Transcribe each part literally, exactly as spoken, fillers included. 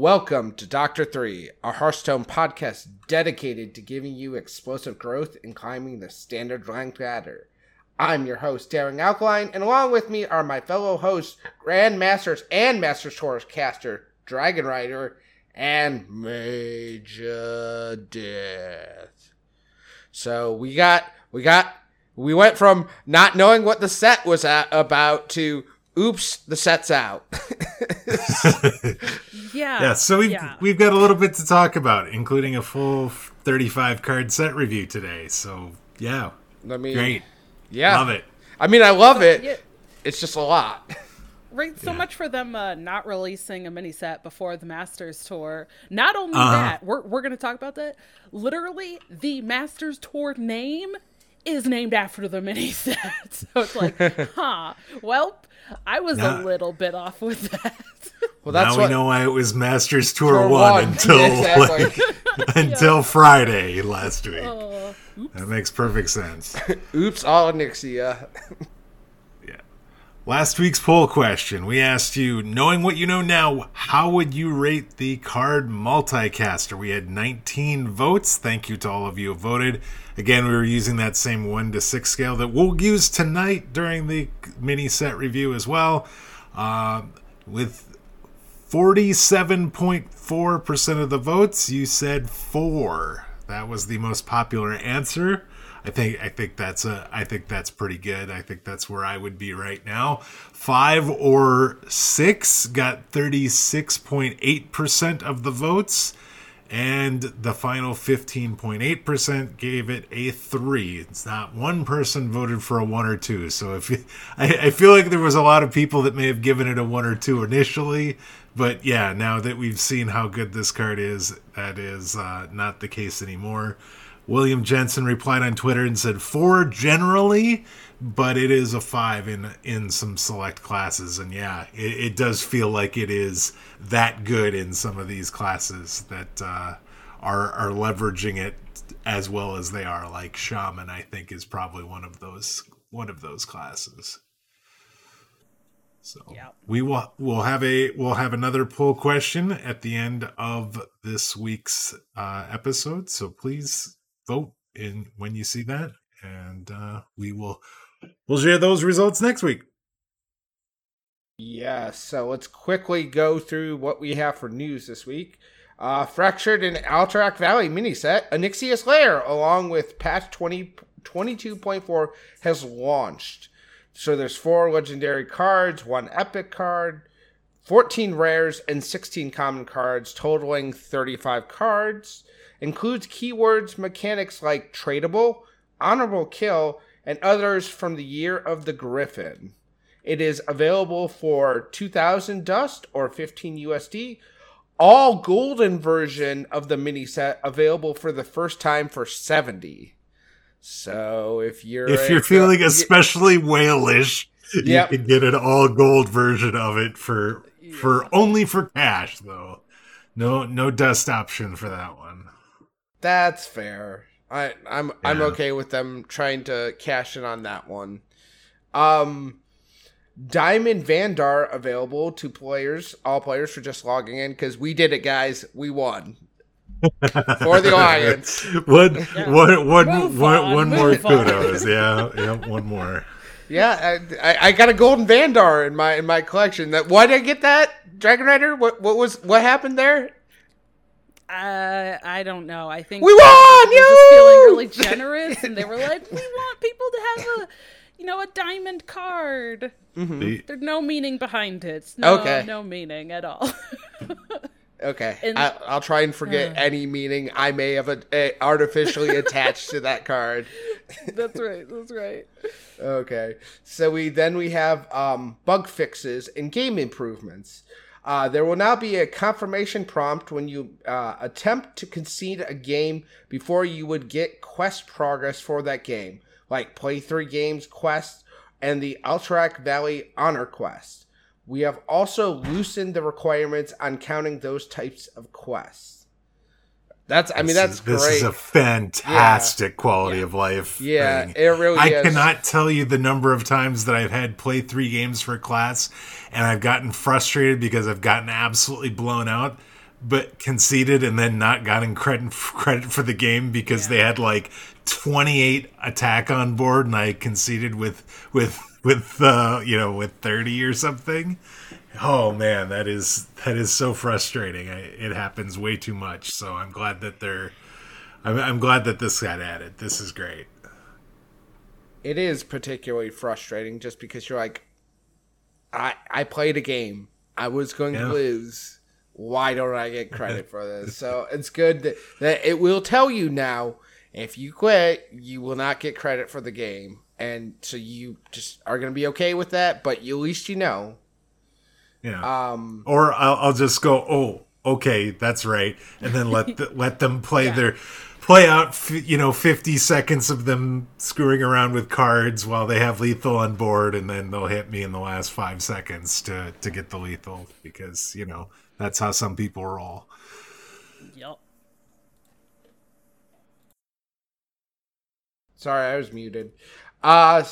Welcome to Doctor three, a Hearthstone podcast dedicated to giving you explosive growth and climbing the standard ranked ladder. I'm your host, Darren Alkaline, and along with me are my fellow hosts, Grandmasters and Masters Tour caster, Dragonrider, and Major Death. So we got, we got, we went from not knowing what the set was at, about to, oops, the set's out. yeah. Yeah. So we've yeah. we've got a little bit to talk about, including a full thirty-five card set review today. So yeah, I mean, great. Yeah, love it. I mean, I love it. Yeah. It's just a lot. Right. So yeah. much for them uh, not releasing a mini set before the Masters Tour. Not only uh-huh. that, we're we're going to talk about that. Literally, the Masters Tour name is named after the mini set. So it's like, huh? Well, I was nah. a little bit off with that. Well, that's now we what, know why it was Masters Tour, Tour one, one until exactly. like, until yeah. Friday last week. Uh, that makes perfect sense. Oops, all Onyxia. Yeah. Last week's poll question, we asked you, knowing what you know now, how would you rate the card multicaster? We had nineteen votes. Thank you to all of you who voted. Again, we were using that same one to six scale that we'll use tonight during the mini set review as well. Uh, with forty-seven point four percent of the votes, you said four. That was the most popular answer. I think I think that's a I think that's pretty good. I think that's where I would be right now. Five or six got thirty-six point eight percent of the votes. And the final fifteen point eight percent gave it a three. It's not one person voted for a one or two. So if you, I, I feel like there was a lot of people that may have given it a one or two initially. But yeah, now that we've seen how good this card is, that is uh, not the case anymore. William Jensen replied on Twitter and said four generally, but it is a five in in some select classes. And yeah, it, it does feel like it is that good in some of these classes that uh, are are leveraging it as well as they are. Like Shaman, I think, is probably one of those one of those classes. So yep. we will we'll have a we'll have another poll question at the end of this week's uh, episode. So please vote in when you see that, and uh we will we'll share those results next week. Yeah, so let's quickly go through what we have for news this week. Uh Fractured in Alterac Valley mini set, Onyxia's Lair, along with patch twenty twenty-two point four has launched. So there's four legendary cards, one epic card, fourteen rares, and sixteen common cards, totaling thirty-five cards. Includes keywords, mechanics like tradable, honorable kill, and others from the Year of the Griffin. It is available for two thousand dust or fifteen U S D. All golden version of the mini set available for the first time for seventy. So if you're if you're a, feeling uh, especially whalish, yep. you can get an all gold version of it for yeah. for only for cash though. No no dust option for that one. That's fair. I, I'm yeah. I'm okay with them trying to cash in on that one. Um, Diamond Vandar available to players, all players, for just logging in because we did it, guys. We won for the Alliance. one, yeah. one, one, on, one, one more on. Kudos. yeah, yeah, one more. Yeah, I, I, I got a golden Vandar in my in my collection. That why did I get that Dragonrider? What what was what happened there? Uh, I don't know. I think we won. They were just feeling really generous, and they were like, "We want people to have a, you know, a diamond card." Mm-hmm. There's no meaning behind it. No, okay. no meaning at all. okay, and, I, I'll try and forget uh, any meaning I may have a, a artificially attached to that card. That's right. That's right. Okay, so we then we have um, bug fixes and game improvements. Uh, there will now be a confirmation prompt when you uh, attempt to concede a game before you would get quest progress for that game, like play three games quest and the Alterac Valley Honor Quest. We have also loosened the requirements on counting those types of quests. That's, I mean, that's great. This is a fantastic yeah. quality yeah. of life. Yeah, thing. It really I is. I cannot tell you the number of times that I've had play three games for class and I've gotten frustrated because I've gotten absolutely blown out. but conceded and then not gotten credit for the game because yeah. they had like twenty-eight attack on board and I conceded with with with uh, you know with thirty or something. Oh man, that is that is so frustrating. I, it happens way too much. So I'm glad that they're. I'm, I'm glad that this got added. This is great. It is particularly frustrating just because you're like, I I played a game. I was going yeah. to lose. Why don't I get credit for this? So it's good that, that it will tell you now, if you quit, you will not get credit for the game. And so you just are going to be okay with that, but you, at least you know. Yeah. Um, or I'll, I'll just go, oh, okay, that's right. And then let the, let them play yeah. their... Play out, you know, fifty seconds of them screwing around with cards while they have lethal on board, and then they'll hit me in the last five seconds to, to get the lethal because, you know, that's how some people roll. Yep. Sorry, I was muted. Uh,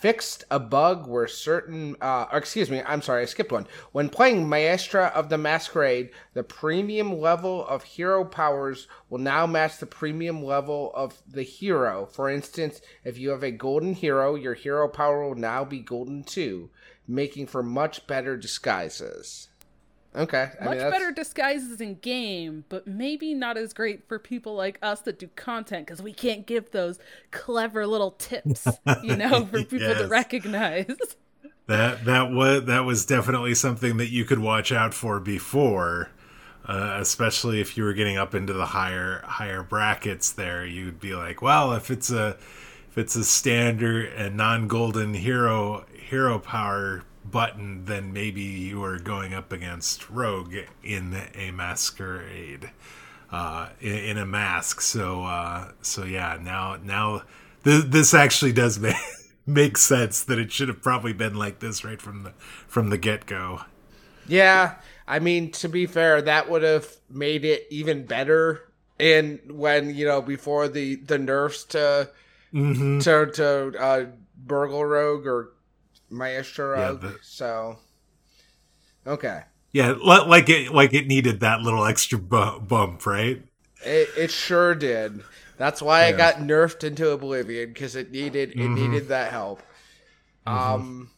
fixed a bug where certain... Uh, excuse me, I'm sorry, I skipped one. When playing Maestra of the Masquerade, the premium level of hero powers will now match the premium level of the hero. For instance, if you have a golden hero, your hero power will now be golden too, making for much better disguises. Okay. I much mean, better disguises in game, but maybe not as great for people like us that do content because we can't give those clever little tips, you know, for people yes. to recognize. That that was that was definitely something that you could watch out for before, uh, especially if you were getting up into the higher higher brackets. There, you'd be like, well, if it's a if it's a standard and non-golden hero hero power button, then maybe you are going up against rogue in a masquerade, uh, in, in a mask. So, uh, so yeah. Now, now, th- this actually does make make sense that it should have probably been like this right from the from the get go. Yeah, I mean, to be fair, that would have made it even better. And when you know before the the nerfs to mm-hmm. to to uh, Burgle Rogue or Maestro Rogue, yeah, the, so okay, yeah, like it, like it needed that little extra bu- bump, right? It it sure did. That's why yeah. it got nerfed into oblivion because it needed it mm-hmm. needed that help. Mm-hmm. Um,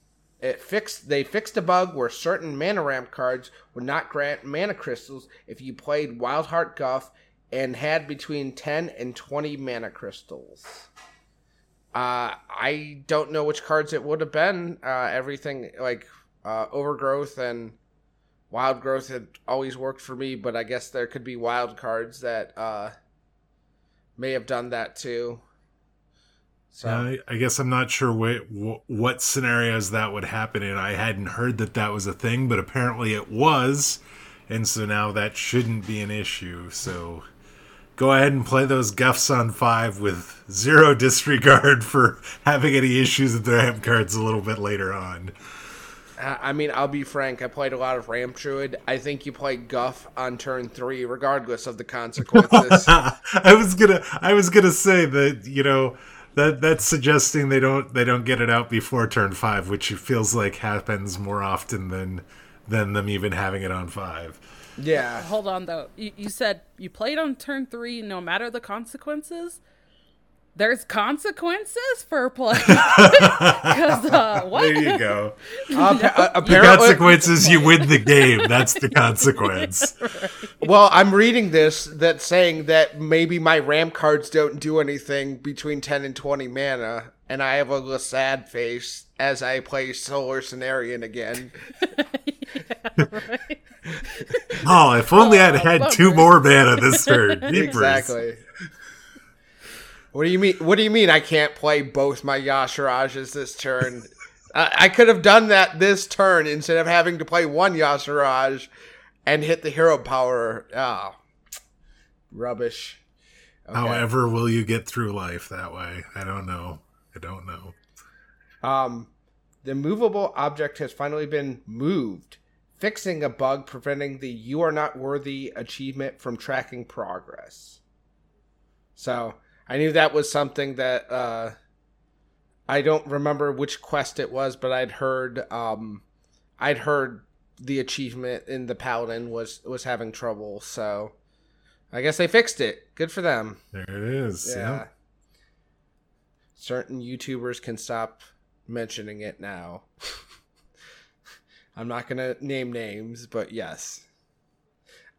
it fixed they fixed a bug where certain mana ramp cards would not grant mana crystals if you played Wild Heart Guff and had between ten and twenty mana crystals. Uh, I don't know which cards it would have been. Uh, everything like uh, Overgrowth and Wild Growth had always worked for me, but I guess there could be wild cards that uh, may have done that too. So uh, I guess I'm not sure what, what scenarios that would happen in. I hadn't heard that that was a thing, but apparently it was, and so now that shouldn't be an issue. So... Go ahead and play those Guffs on five with zero disregard for having any issues with their ramp cards a little bit later on. Uh, I mean, I'll be frank. I played a lot of Ramp Druid. I think you play Guff on turn three, regardless of the consequences. I was gonna, I was gonna say that you know that that's suggesting they don't they don't get it out before turn five, which feels like happens more often than than them even having it on five. Yeah. Hold on, though. You, you said you played on turn three no matter the consequences? There's consequences for play? Because, uh, what? There you go. Uh, no, uh, the consequence is you win the game. That's the consequence. Yeah, right. Well, I'm reading this that's saying that maybe my ramp cards don't do anything between ten and twenty mana, and I have a little sad face as I play Solar Cenarion again. Yeah, right. Oh, if only oh, I'd had two it. more mana this turn. Exactly. What do you mean? What do you mean? I can't play both my Yashirajas this turn. I, I could have done that this turn instead of having to play one Yashiraj and hit the hero power. Ah, oh, rubbish. Okay. However, will you get through life that way? I don't know. I don't know. Um, the movable object has finally been moved, fixing a bug preventing the "you are not worthy" achievement from tracking progress. So I knew that was something that uh, I don't remember which quest it was, but I'd heard um, I'd heard the achievement in the Paladin was was having trouble, so I guess they fixed it. Good for them. There it is. Yeah. Yep. Certain YouTubers can stop mentioning it now. I'm not going to name names, but yes.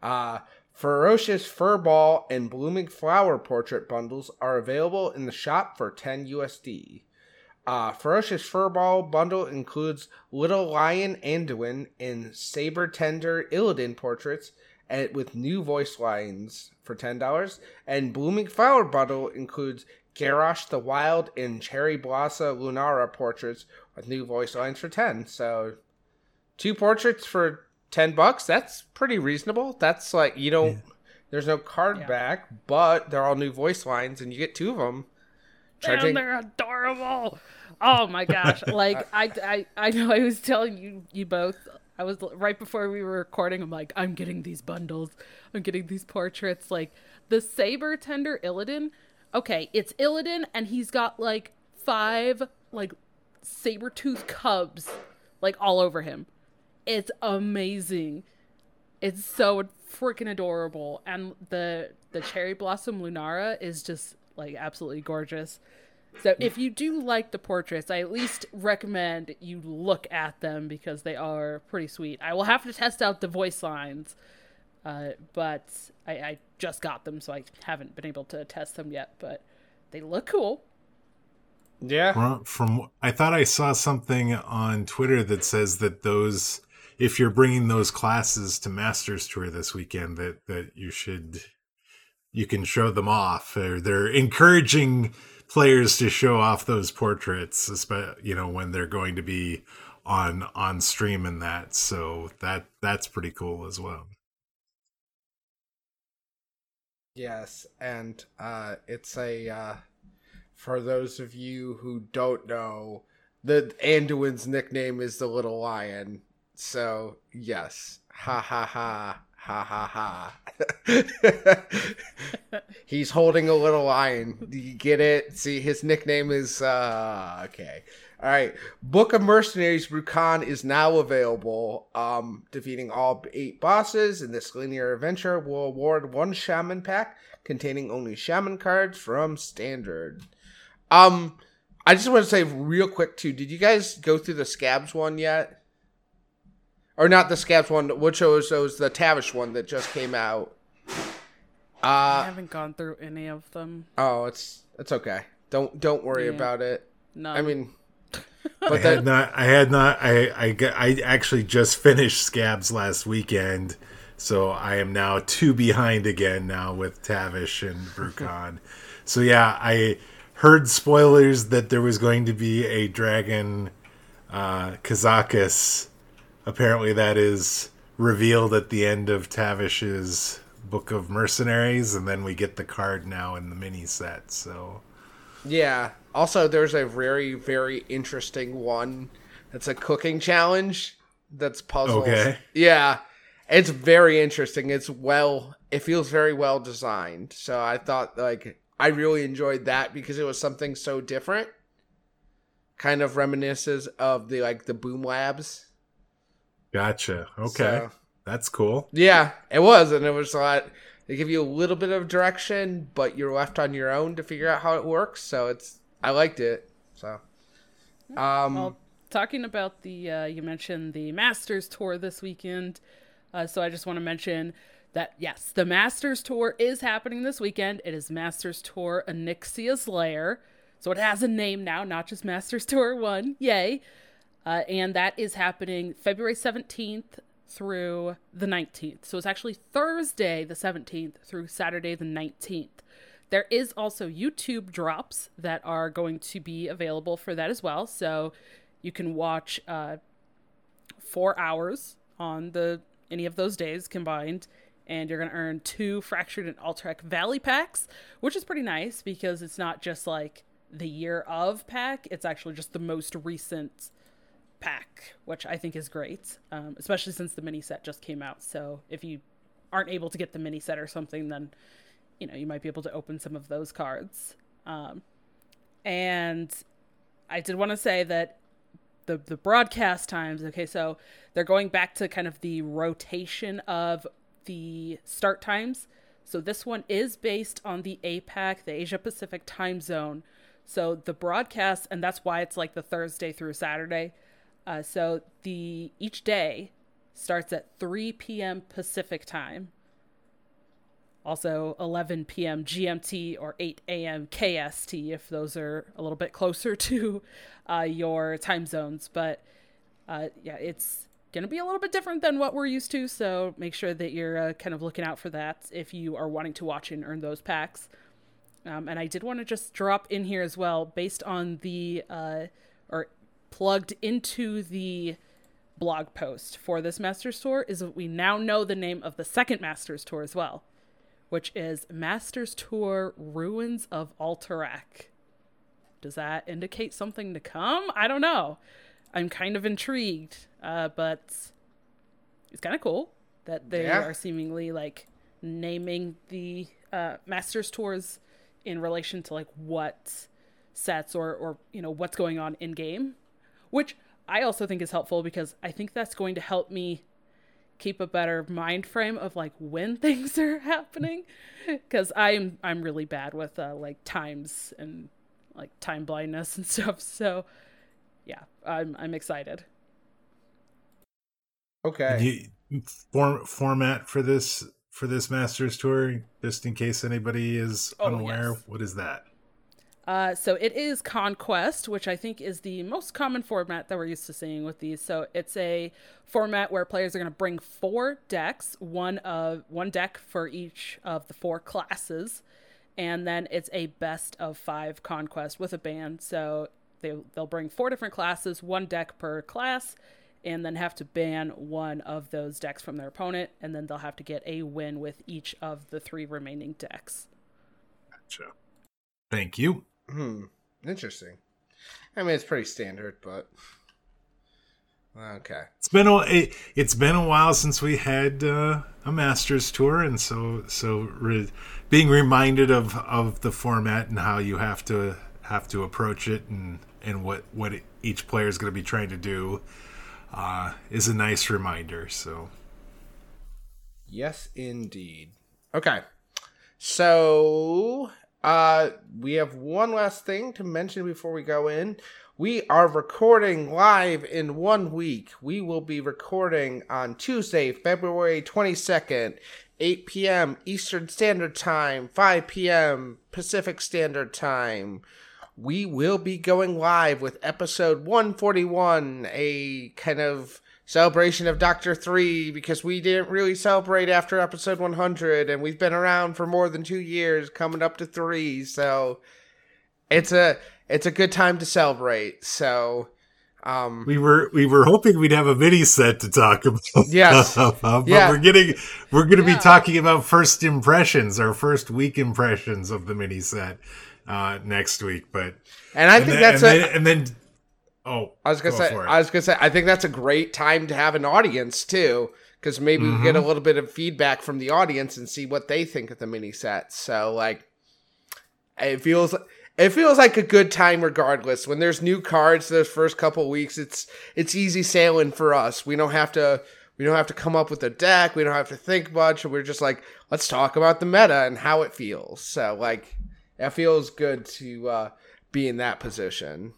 Uh, Ferocious Furball and Blooming Flower Portrait bundles are available in the shop for ten U S D. Uh, Ferocious Furball bundle includes Little Lion Anduin and Saber Tender Illidan portraits and with new voice lines for ten dollars. And Blooming Flower bundle includes Garrosh the Wild and Cherry Blossom Lunara portraits with new voice lines for ten dollars. So two portraits for ten bucks. That's pretty reasonable. That's like, you don't, yeah. There's no card yeah. back, but they're all new voice lines and you get two of them. Charging. Man, they're adorable. Oh my gosh. Like I, I, I know I was telling you, you both, I was right before we were recording. I'm like, I'm getting these bundles. I'm getting these portraits. Like the Saber Tender Illidan. Okay. It's Illidan and he's got like five, like saber-toothed cubs, like all over him. It's amazing. It's so freaking adorable. And the the Cherry Blossom Lunara is just like absolutely gorgeous. So if you do like the portraits, I at least recommend you look at them because they are pretty sweet. I will have to test out the voice lines, uh, but I, I just got them, so I haven't been able to test them yet, but they look cool. Yeah. From, from I thought I saw something on Twitter that says that those, if you're bringing those classes to Masters Tour this weekend, that, that you should, you can show them off. They're, they're encouraging players to show off those portraits, you know, when they're going to be on on stream and that. So that that's pretty cool as well. Yes, and uh, it's a uh, for those of you who don't know, the Anduin's nickname is the Little Lion. So yes, ha ha ha. Ha ha ha. He's holding a little lion. Do you get it? See, his nickname is, uh, okay. All right. Book of Mercenaries Brucan is now available. Um, defeating all eight bosses in this linear adventure will award one shaman pack containing only shaman cards from standard. Um, I just want to say real quick too, did you guys go through the Scabs one yet? Or not the Scabs one, which was, was the Tavish one that just came out. Uh, I haven't gone through any of them. Oh, it's it's okay. Don't don't worry yeah. about it. No, I mean, but I that... had not. I had not. I, I I actually just finished Scabs last weekend, so I am now two behind again now with Tavish and Brucan. So yeah, I heard spoilers that there was going to be a dragon, uh, Kazakus. Apparently that is revealed at the end of Tavish's Book of Mercenaries, and then we get the card now in the mini set, so... Yeah. Also, there's a very, very interesting one. It's a cooking challenge that's puzzles. Okay. Yeah. It's very interesting. It's well... It feels very well designed. So I thought, like, I really enjoyed that because it was something so different. Kind of reminisces of the, like, the Boom Labs... Gotcha. Okay. So, that's cool. Yeah, it was. And it was a lot. They give you a little bit of direction, but you're left on your own to figure out how it works. So it's, I liked it. So, um, well, talking about the, uh, you mentioned the Masters Tour this weekend. Uh, so I just want to mention that, yes, the Masters Tour is happening this weekend. It is Masters Tour Onyxia's Lair. So it has a name now, not just Masters Tour one. Yay. Uh, and that is happening February seventeenth through the nineteenth. So it's actually Thursday the seventeenth through Saturday the nineteenth. There is also YouTube drops that are going to be available for that as well. So you can watch uh, four hours on the any of those days combined. And you're going to earn two Fractured in Alterac Valley packs, which is pretty nice because it's not just like the year of pack. It's actually just the most recent pack, which I think is great, um, especially since the mini set just came out. So if you aren't able to get the mini set or something, then, you know, you might be able to open some of those cards. Um, and I did want to say that the, the broadcast times. Okay, so they're going back to kind of the rotation of the start times. So this one is based on the APAC, the Asia Pacific time zone. So the broadcast, and that's why it's like the Thursday through Saturday. Uh, so the each day starts at three p.m. Pacific time. Also eleven p.m. G M T or eight a.m. K S T if those are a little bit closer to uh, your time zones. But uh, yeah, it's going to be a little bit different than what we're used to. So make sure that you're uh, kind of looking out for that if you are wanting to watch and earn those packs. Um, and I did want to just drop in here as well, based on the, uh, or plugged into the blog post for this Masters Tour, is that we now know the name of the second Masters Tour as well, which is Masters Tour Ruins of Alterac. Does that indicate something to come? I don't know. I'm kind of intrigued, uh, but it's kind of cool that they yeah. are seemingly like naming the uh, Masters Tours in relation to like what sets or, or, you know, what's going on in game, which I also think is helpful because I think that's going to help me keep a better mind frame of like when things are happening. Cause I'm, I'm really bad with uh, like times and like time blindness and stuff. So yeah, I'm, I'm excited. Okay. You, form, format for this, for this Masters Tour, just in case anybody is oh, unaware, yes. What is that? Uh, so it is Conquest, which I think is the most common format that we're used to seeing with these. So it's a format where players are going to bring four decks, one of one deck for each of the four classes, and then it's a best of five Conquest with a ban. So they they'll bring four different classes, one deck per class, and then have to ban one of those decks from their opponent, and then they'll have to get a win with each of the three remaining decks. Gotcha. Thank you. Hmm. Interesting. I mean, it's pretty standard, but okay. It's been a it, it's been a while since we had uh, a Masters Tour, and so so re- being reminded of, of the format and how you have to have to approach it and and what what it, each player is going to be trying to do uh, is a nice reminder. So yes, indeed. Okay, so. Uh, we have one last thing to mention before we go in. We are recording live in one week. We will be recording on Tuesday, February twenty-second, eight p.m. Eastern Standard Time, five p.m. Pacific Standard Time. We will be going live with episode one forty-one, a kind of celebration of Doctor Three, because we didn't really celebrate after episode one hundred, and we've been around for more than two years, coming up to three, so it's a it's a good time to celebrate. So um, we were we were hoping we'd have a mini set to talk about. Yes, uh, but yeah. we're getting we're going to yeah. be talking about first impressions, our first week impressions of the mini set uh, next week. But and I and think then, that's and a, then, and then Oh, I was gonna go say. I was gonna say. I think that's a great time to have an audience too, because maybe mm-hmm. we get a little bit of feedback from the audience and see what they think of the mini set. So, like, it feels it feels like a good time, regardless. When there's new cards those first couple weeks, it's it's easy sailing for us. We don't have to we don't have to come up with a deck. We don't have to think much. We're just like, let's talk about the meta and how it feels. So, like, it feels good to uh, be in that position.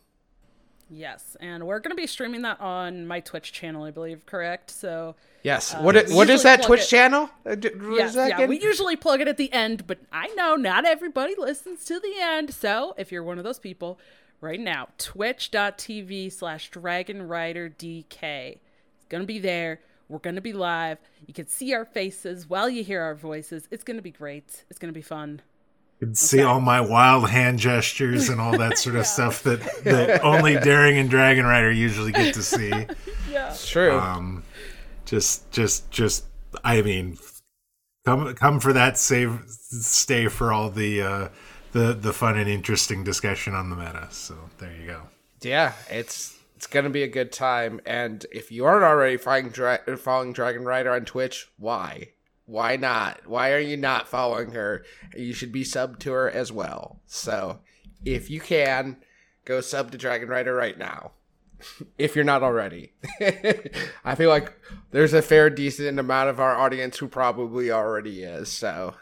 Yes, and we're going to be streaming that on my Twitch channel, I believe, correct? So yes, uh, what what is that Twitch it. channel? What yeah, is that yeah. We usually plug it at the end, but I know not everybody listens to the end. So if you're one of those people, right now, twitch.tv slash DragonRiderDK. It's going to be there. We're going to be live. You can see our faces while you hear our voices. It's going to be great. It's going to be fun. You can see okay. all my wild hand gestures and all that sort of yeah. stuff that, that only Daring and Dragonrider usually get to see. Yeah, it's true. Um, just, just, just. I mean, come, come for that. Save, stay for all the, uh, the, the fun and interesting discussion on the meta. So there you go. Yeah, it's it's gonna be a good time. And if you aren't already following Dra- following Dragonrider on Twitch, why? Why not? Why are you not following her? You should be sub to her as well. So if you can, go sub to Dragonrider right now. if you're not already. I feel like there's a fair decent amount of our audience who probably already is, so...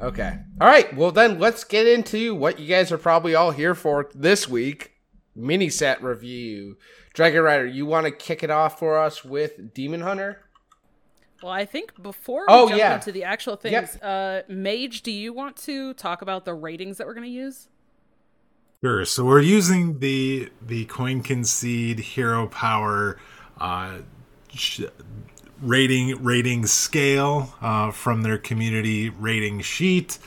Okay. All right. Well, then let's get into what you guys are probably all here for this week. Mini set review. Dragonrider, you want to kick it off for us with Demon Hunter? Well, I think before we oh, jump yeah. into the actual things, yep. uh, Mage, do you want to talk about the ratings that we're going to use? Sure. So we're using the the Coin Concede Hero Power uh, sh- rating rating scale uh, from their community rating sheet.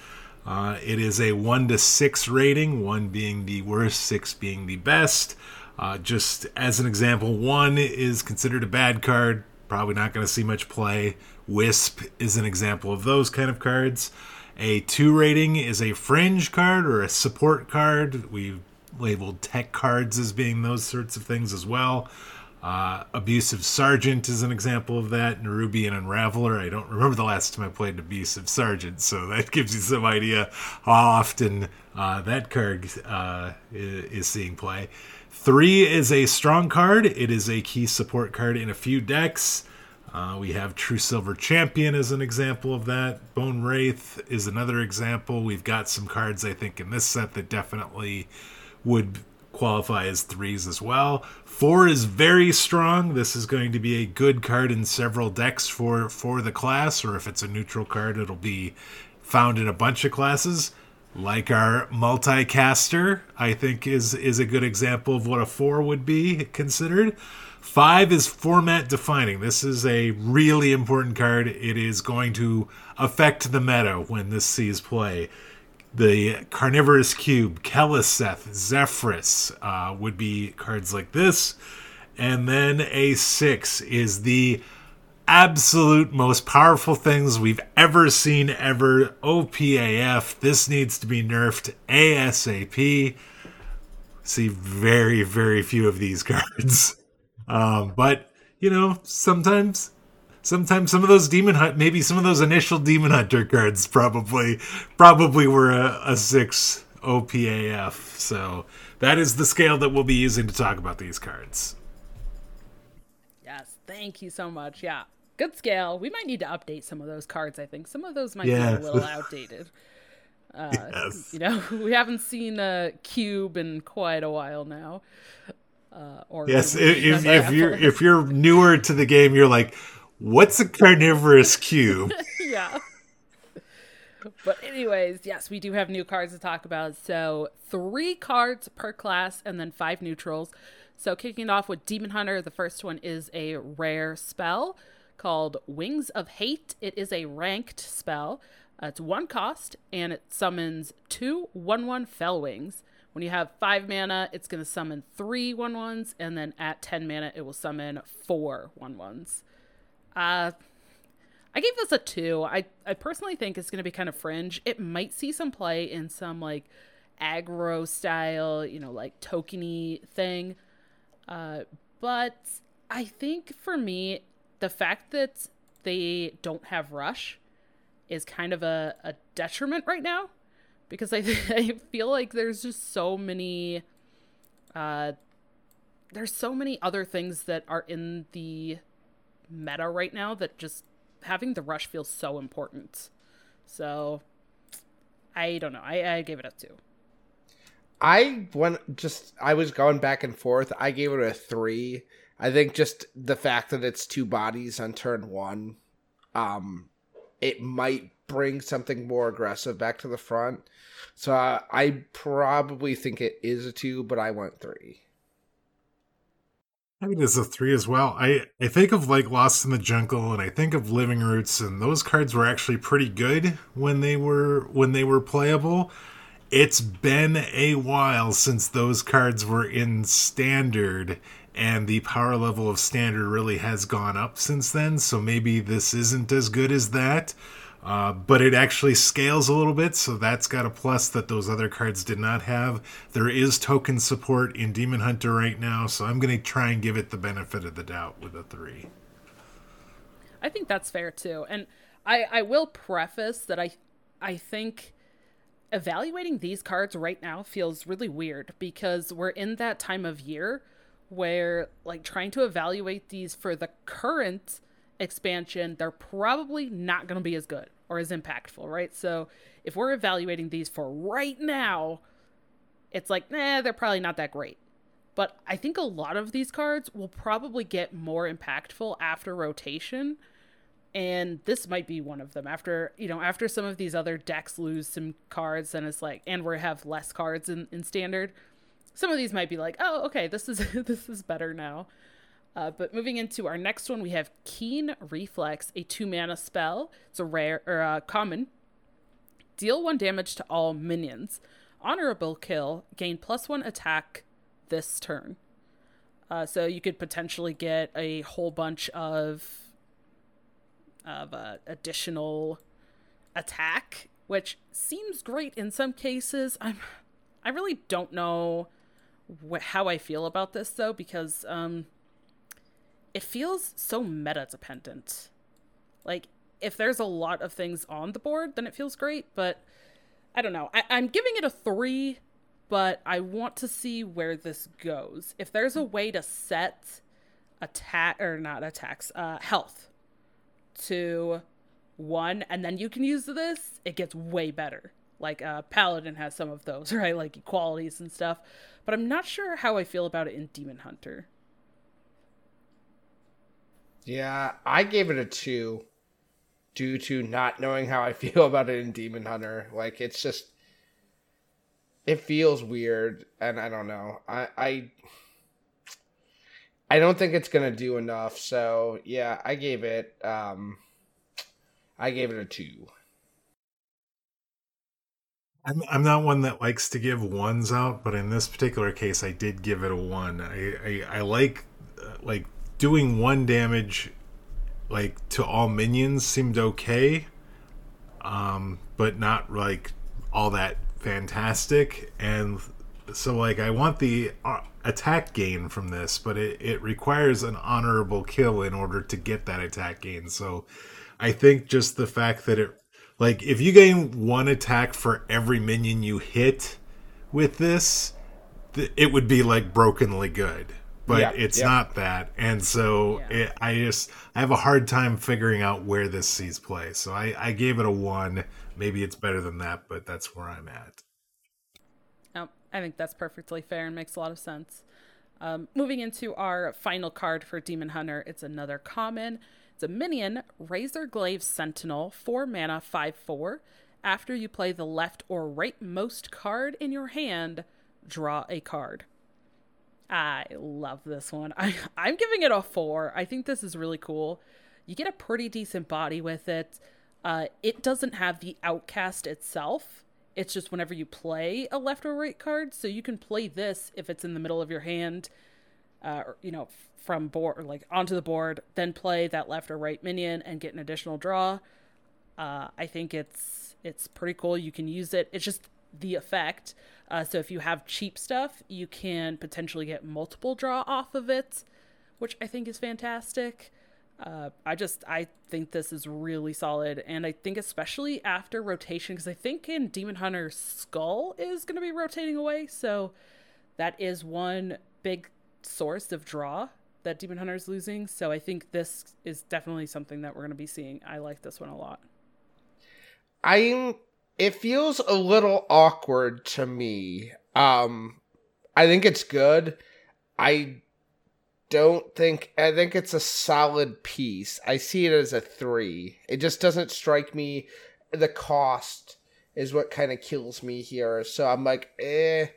Uh, it is a one to six rating, one being the worst, six being the best. Uh, just as an example, one is considered a bad card. Probably not going to see much play. Wisp is an example of those kind of cards. A two rating is a fringe card or a support card. We've labeled tech cards as being those sorts of things as well. Uh, Abusive Sergeant is an example of that. Nerubian Unraveler. I don't remember the last time I played an Abusive Sergeant, so that gives you some idea how often uh, that card uh, is seeing play. Three is a strong card. It is a key support card in a few decks. Uh, we have True Silver Champion as an example of that. Bone Wraith is another example. We've got some cards, I think, in this set that definitely would qualify as threes as well. Four is very strong. This is going to be a good card in several decks for, for the class, or if it's a neutral card, it'll be found in a bunch of classes. Like our multicaster, I think, is, is a good example of what a four would be considered. Five is format defining. This is a really important card. It is going to affect the meta when this sees play. The Carnivorous Cube, Keliseth, Zephyrus uh, would be cards like this. And then a six is the absolute most powerful things we've ever seen ever. O P A F. This needs to be nerfed ASAP. See very, very few of these cards. Um, but, you know, sometimes sometimes some of those Demon Hunt, maybe some of those initial Demon Hunter cards probably probably were a, a six O P A F. So that is the scale that we'll be using to talk about these cards. Yes, thank you so much. Yeah, good scale. We might need to update some of those cards, I think. Some of those might yeah. be a little outdated. Uh, yes. You know, we haven't seen a cube in quite a while now. Uh, or yes, if, if, if you're if you're newer to the game, you're like, what's a carnivorous cube? Yeah. But anyways, yes, we do have new cards to talk about. So three cards per class and then five neutrals. So kicking it off with Demon Hunter, the first one is a rare spell called Wings of Hate. It is a ranked spell. Uh, it's one cost, and it summons two one one Fell Wings. When you have five mana, it's going to summon three one ones, and then at ten mana, it will summon four one ones. Uh, I gave this a two. I, I personally think it's going to be kind of fringe. It might see some play in some like aggro style, you know, like tokeny thing. Uh, but I think for me, the fact that they don't have Rush is kind of a, a detriment right now. Because I, th- I feel like there's just so many, uh, there's so many other things that are in the meta right now that just having the rush feels so important. So I don't know. I, I gave it a two. I went just, I was going back and forth. I gave it a three. I think just the fact that it's two bodies on turn one, um, it might bring something more aggressive back to the front. So uh, I probably think it is a two, but I want three. I think it's a three as well. I, I think of like Lost in the Jungle, and I think of Living Roots, and those cards were actually pretty good when they were when they were playable. It's been a while since those cards were in Standard, and the power level of Standard really has gone up since then, so maybe this isn't as good as that. Uh, but it actually scales a little bit, so that's got a plus that those other cards did not have. There is token support in Demon Hunter right now, so I'm going to try and give it the benefit of the doubt with a three. I think that's fair, too. And I, I will preface that I I think evaluating these cards right now feels really weird because we're in that time of year where, like, trying to evaluate these for the current expansion, they're probably not going to be as good or as impactful, right? So if we're evaluating these for right now, it's like, nah, they're probably not that great. But I think a lot of these cards will probably get more impactful after rotation. And this might be one of them. After, you know, after some of these other decks lose some cards and it's like, and we have less cards in, in standard, some of these might be like, oh, okay, this is this is better now. Uh, but moving into our next one, we have Keen Reflex, a two mana spell. It's a rare or uh, common. Deal one damage to all minions. Honorable kill, gain plus one attack this turn. Uh, so you could potentially get a whole bunch of. of uh, additional attack, which seems great in some cases. I'm, I really don't know wh- how I feel about this though, because um, it feels so meta dependent. Like if there's a lot of things on the board, then it feels great, but I don't know. I- I'm giving it a three, but I want to see where this goes. If there's a way to set attack or not attacks, uh, health to one, and then you can use this, it gets way better. Like uh Paladin has some of those, right? Like equalities and stuff. But I'm not sure how I feel about it in Demon Hunter. Yeah, I gave it a two due to not knowing how I feel about it in Demon Hunter. Like it's just, it feels weird, and I don't know. I I I don't think it's going to do enough. So, yeah, I gave it um, I gave it a two. I'm I'm not one that likes to give ones out, but in this particular case, I did give it a one. I, I, I like uh, like doing one damage like to all minions seemed okay, um, but not like all that fantastic. And so, like, I want the uh, attack gain from this, but it, it requires an honorable kill in order to get that attack gain. So I think just the fact that it, like, if you gain one attack for every minion you hit with this, th- it would be, like, brokenly good. But yeah, it's yeah. not that. And so yeah. it, I just, I have a hard time figuring out where this sees play. So I, I gave it a one. Maybe it's better than that, but that's where I'm at. I think that's perfectly fair and makes a lot of sense. Um, moving into our final card for Demon Hunter, it's another common. It's a minion, Razorglaive Sentinel, four mana, five four. After you play the left or rightmost card in your hand, draw a card. I love this one. I, I'm giving it a four. I think this is really cool. You get a pretty decent body with it. Uh, it doesn't have the outcast itself. It's just whenever you play a left or right card. So you can play this if it's in the middle of your hand, uh, or, you know, from board or like onto the board, then play that left or right minion and get an additional draw. Uh, I think it's, it's pretty cool. You can use it. It's just the effect. Uh, so if you have cheap stuff, you can potentially get multiple draw off of it, which I think is fantastic. Uh, I just, I think this is really solid. And I think especially after rotation, because I think in Demon Hunter, Skull is going to be rotating away. So that is one big source of draw that Demon Hunter is losing. So I think this is definitely something that we're going to be seeing. I like this one a lot. I'm, it feels a little awkward to me. Um, I think it's good. I don't think I think it's a solid piece. I see it as a three. It just doesn't strike me. The cost is what kind of kills me here. So I'm like, eh.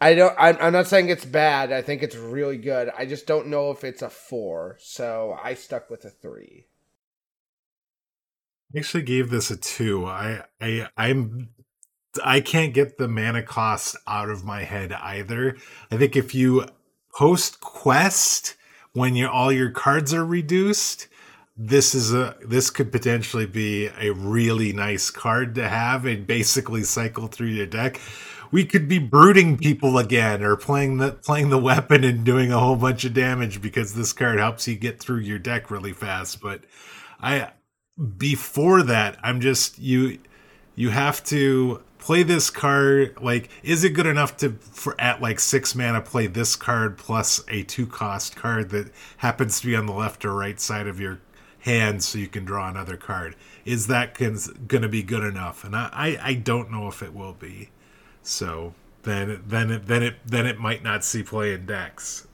I don't. I'm, I'm not saying it's bad. I think it's really good. I just don't know if it's a four. So I stuck with a three. I actually gave this a two. I I I'm. I can't get the mana cost out of my head either. I think if you post quest, when your all your cards are reduced, this is a this could potentially be a really nice card to have and basically cycle through your deck. We could be brooding people again, or playing the playing the weapon and doing a whole bunch of damage because this card helps you get through your deck really fast. But I before that, I'm just you you have to play this card. Like, is it good enough to, for at like six mana, play this card plus a two cost card that happens to be on the left or right side of your hand so you can draw another card? Is that cons- going to be good enough? And I, I, I don't know if it will be. So then then it, then it then it might not see play in decks.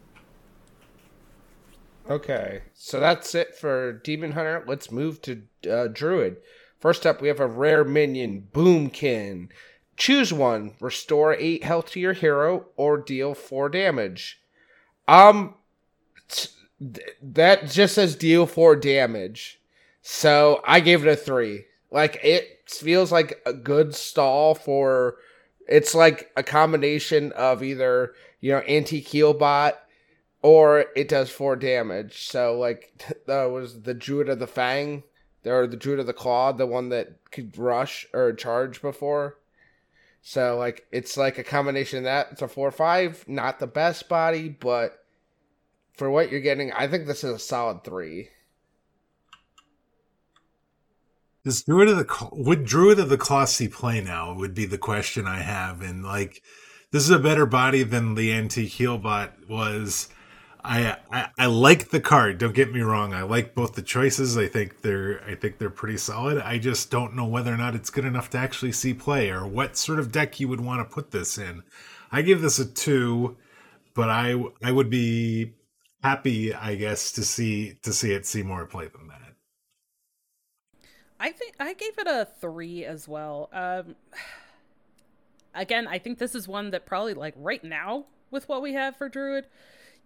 Okay, so that's it for Demon Hunter. Let's move to uh, Druid. First up, we have a rare minion, Boomkin. Choose one. Restore eight health to your hero or deal four damage. Um, t- that just says deal four damage. So I gave it a three. Like, it feels like a good stall for... It's like a combination of either, you know, anti-heal bot, or it does four damage. So, like, that was the Druid of the Fang, or the Druid of the Claw, the one that could rush or charge before. So, like, it's like a combination of that. It's a four five, not the best body, but for what you're getting, I think this is a solid three. Does Druid of the would Druid of the Claw see play now? Would be the question I have. And like, this is a better body than the antique Healbot was. I, I I like the card. Don't get me wrong. I like both the choices. I think they're I think they're pretty solid. I just don't know whether or not it's good enough to actually see play, or what sort of deck you would want to put this in. I give this a two, but I I would be happy, I guess, to see to see it see more play than that. I think I gave it a three as well. Um, again, I think this is one that probably, like, right now with what we have for Druid,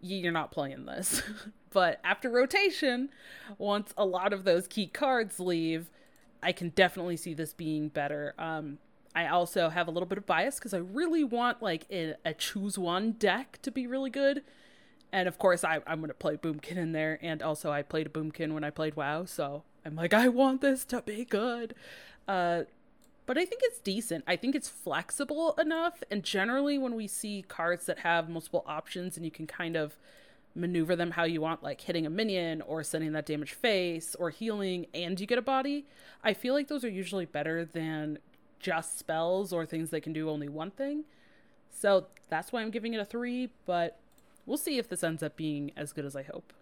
you're not playing this. But after rotation, once a lot of those key cards leave, I can definitely see this being better. Um, I also have a little bit of bias because I really want, like, a, a choose one deck to be really good. And of course, I, I'm going to play Boomkin in there. And also, I played a Boomkin when I played WoW, so... I'm like, I want this to be good. Uh, but I think it's decent. I think it's flexible enough. And generally when we see cards that have multiple options and you can kind of maneuver them how you want, like hitting a minion or sending that damage face or healing and you get a body, I feel like those are usually better than just spells or things that can do only one thing. So that's why I'm giving it a three, but we'll see if this ends up being as good as I hope.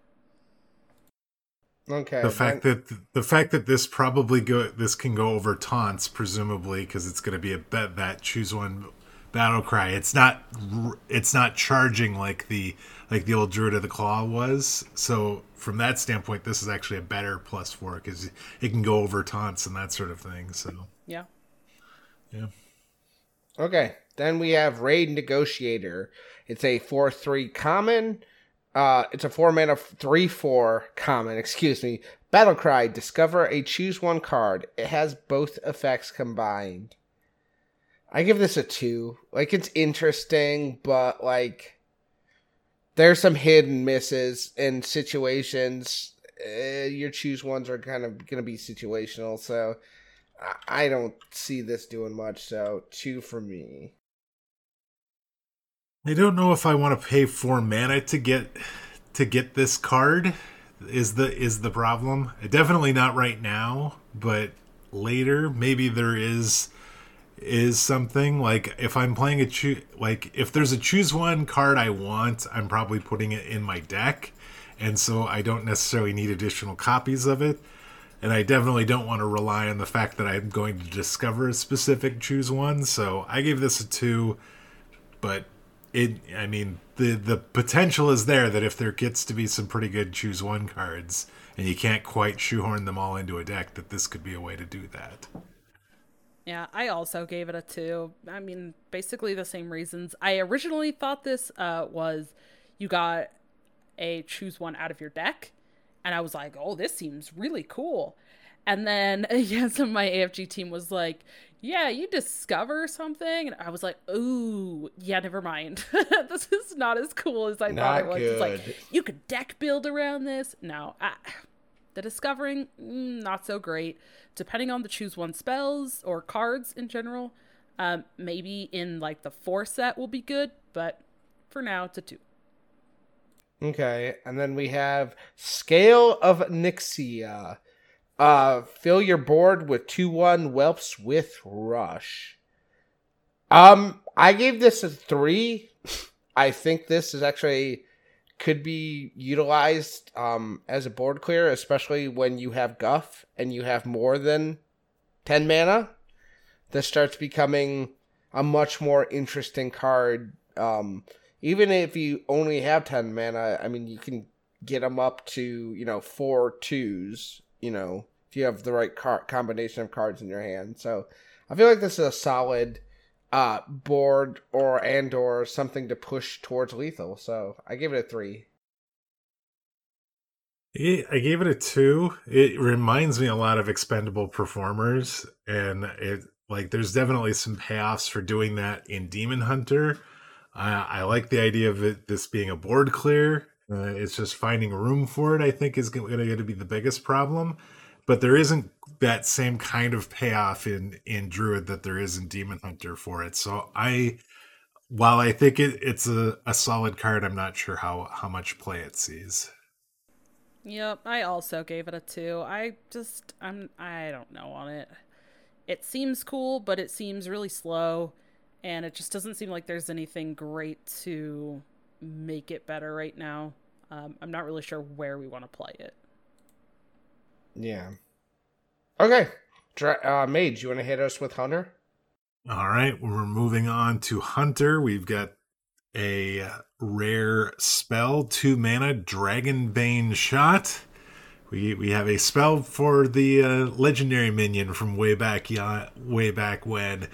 Okay. The fact then, that the fact that this probably go this can go over taunts, presumably, because it's going to be a bet that choose one battle cry. It's not it's not charging like the like the old Druid of the Claw was. So from that standpoint, this is actually a better plus four because it can go over taunts and that sort of thing. So yeah, yeah. Okay, then we have Raid Negotiator. It's a four three common. Uh, it's a four mana three four common. Excuse me. Battlecry. Discover a choose one card. It has both effects combined. I give this a two. Like, it's interesting, but like, there's some hit and misses in situations. Uh, your choose ones are kind of going to be situational, so I don't see this doing much. So two for me. I don't know if I want to pay four mana to get to get this card is the is the problem. Definitely not right now, but later maybe there is is something. Like, if I'm playing a choose, like if there's a choose one card I want, I'm probably putting it in my deck, and so I don't necessarily need additional copies of it. And I definitely don't want to rely on the fact that I'm going to discover a specific choose one. So I gave this a two, but It, I mean, the, the potential is there that if there gets to be some pretty good choose one cards and you can't quite shoehorn them all into a deck, that this could be a way to do that. Yeah, I also gave it a two. I mean, basically the same reasons. I originally thought this uh, was you got a choose one out of your deck. And I was like, oh, this seems really cool. And then, yeah, some of my A F G team was like, yeah, you discover something. And I was like, ooh, yeah, never mind. This is not as cool as I not thought it was. Good. It's like, you could deck build around this. No, I, the discovering, not so great. Depending on the choose one spells or cards in general, um, maybe in like the four set will be good. But for now, it's a two. Okay, and then we have Scale of Onyxia. Uh, fill your board with two one Whelps with Rush. Um, I gave this a three. I think this is actually could be utilized um, as a board clear, especially when you have Guff and you have more than ten mana. This starts becoming a much more interesting card. Um, even if you only have ten mana, I mean, you can get them up to, you know, four twos, you know, if you have the right car- combination of cards in your hand. So I feel like this is a solid uh, board or and or something to push towards lethal. So I gave it a three. It, I gave it a two. It reminds me a lot of Expendable Performers, and it like there's definitely some payoffs for doing that in Demon Hunter. Uh, I like the idea of it, this being a board clear. Uh, it's just finding room for it, I think, is going to be the biggest problem. But there isn't that same kind of payoff in, in Druid that there is in Demon Hunter for it. So I, while I think it, it's a, a solid card, I'm not sure how, how much play it sees. Yep, I also gave it a two. I just, I'm, I don't know on it. It seems cool, but it seems really slow. And it just doesn't seem like there's anything great to make it better right now. Um, I'm not really sure where we want to play it. Yeah. Okay. Uh, Mage, you want to hit us with Hunter? All right. We're moving on to Hunter. We've got a rare spell, two mana, Dragonbane Shot. We we have a spell for the uh, legendary minion from way back yeah, way back when.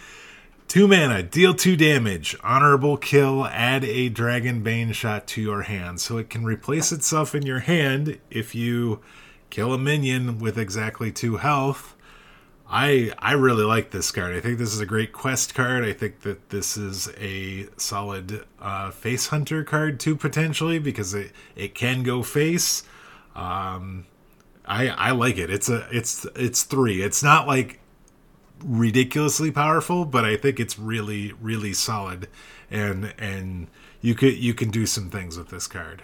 Two mana, deal two damage, honorable kill, add a Dragonbane Shot to your hand. So it can replace itself in your hand if you kill a minion with exactly two health. I I really like this card. I think this is a great quest card. I think that this is a solid uh, face hunter card too, potentially, because it, it can go face. Um, I I like it. It's a it's it's three. It's not like ridiculously powerful, but I think it's really really solid, and and you could you can do some things with this card.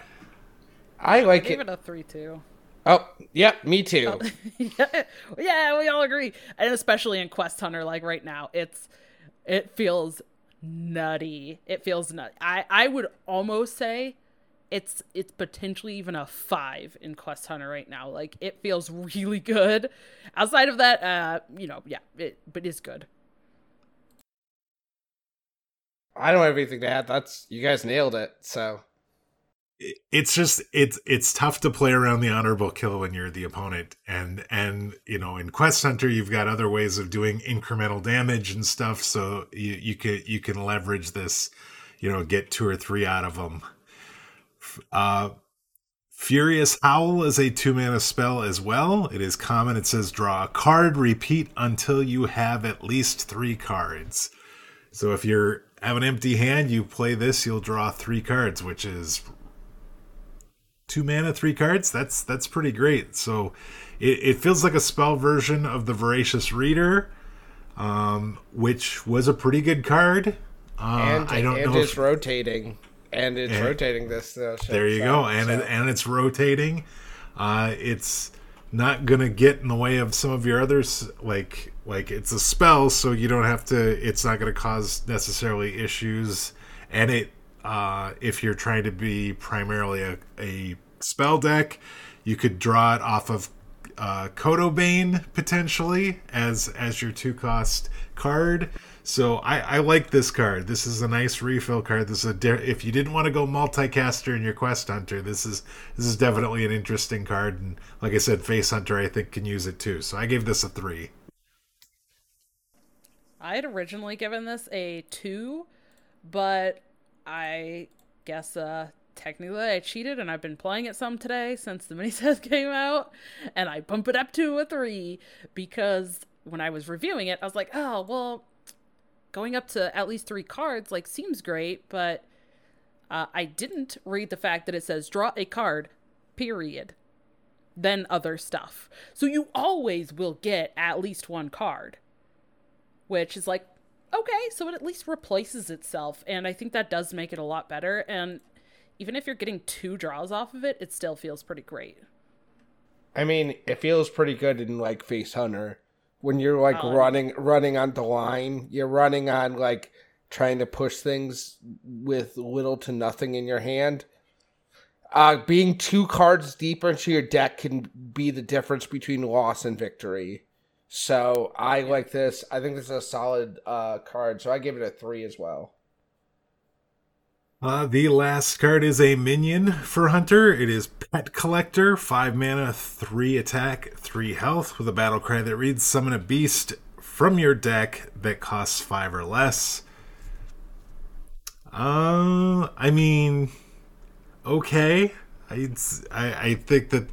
I like I gave it. It a three too. Oh, yeah, me too. Oh, yeah, yeah, we all agree. And especially in Quest Hunter, like right now, it's it feels nutty. It feels nutty. I, I would almost say it's it's potentially even a five in Quest Hunter right now. Like, it feels really good. Outside of that, uh, you know, yeah, it, but it's good. I don't have anything to add. That's you guys nailed it, so... It's just it's it's tough to play around the honorable kill when you're the opponent, and and you know in Quest Hunter you've got other ways of doing incremental damage and stuff, so you you can you can leverage this, you know, get two or three out of them. Uh, Furious Howl is a two mana spell as well. It is common. It says draw a card, repeat until you have at least three cards. So if you're have an empty hand, you play this, you'll draw three cards, which is two mana, three cards. That's that's pretty great. So it, it feels like a spell version of the Voracious Reader, um, which was a pretty good card. Uh, and I don't and know it's if, rotating, and it's and, rotating this. Uh, show, there you so, go, and so. it, and it's rotating. Uh, it's not gonna get in the way of some of your others. Like like it's a spell, so you don't have to. It's not gonna cause necessarily issues, and it. Uh, if you're trying to be primarily a, a spell deck, you could draw it off of uh, Kodobane potentially as as your two cost card. So I, I like this card. This is a nice refill card. This is a de- if you didn't want to go multicaster in your Quest Hunter, this is this is definitely an interesting card. And like I said, Face Hunter I think can use it too. So I gave this a three. I had originally given this a two, but I guess uh, technically I cheated, and I've been playing it some today since the mini-set came out, and I bump it up to a three because when I was reviewing it, I was like, oh, well, going up to at least three cards, like, seems great, but uh, I didn't read the fact that it says draw a card, period, then other stuff. So you always will get at least one card, which is like, okay, so it at least replaces itself, and I think that does make it a lot better, and even if you're getting two draws off of it, it still feels pretty great. I mean, it feels pretty good in, like, Face Hunter. When you're, like, um, running running on the line, you're running on, like, trying to push things with little to nothing in your hand. Uh, being two cards deeper into your deck can be the difference between loss and victory. So I like this. I think this is a solid uh, card, so I give it a three as well. Uh, the last card is a minion for Hunter. It is Pet Collector, five mana, three attack, three health, with a battle cry that reads, summon a beast from your deck that costs five or less. Uh, I mean, okay. I, I, I think that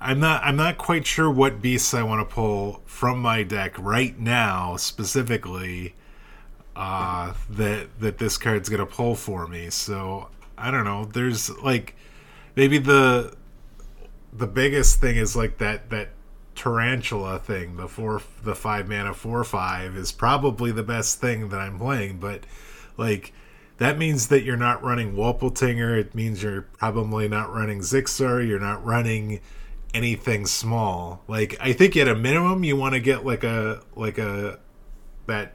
I'm not, I'm not quite sure what beasts I want to pull from my deck right now, specifically. Uh, that that this card's gonna pull for me, so I don't know. There's like maybe the the biggest thing is like that that tarantula thing. The four the five mana four five is probably the best thing that I'm playing, but like that means that you're not running Wolpeltinger. It means you're probably not running Zixar. You're not running anything small. Like I think at a minimum you want to get like a like a that.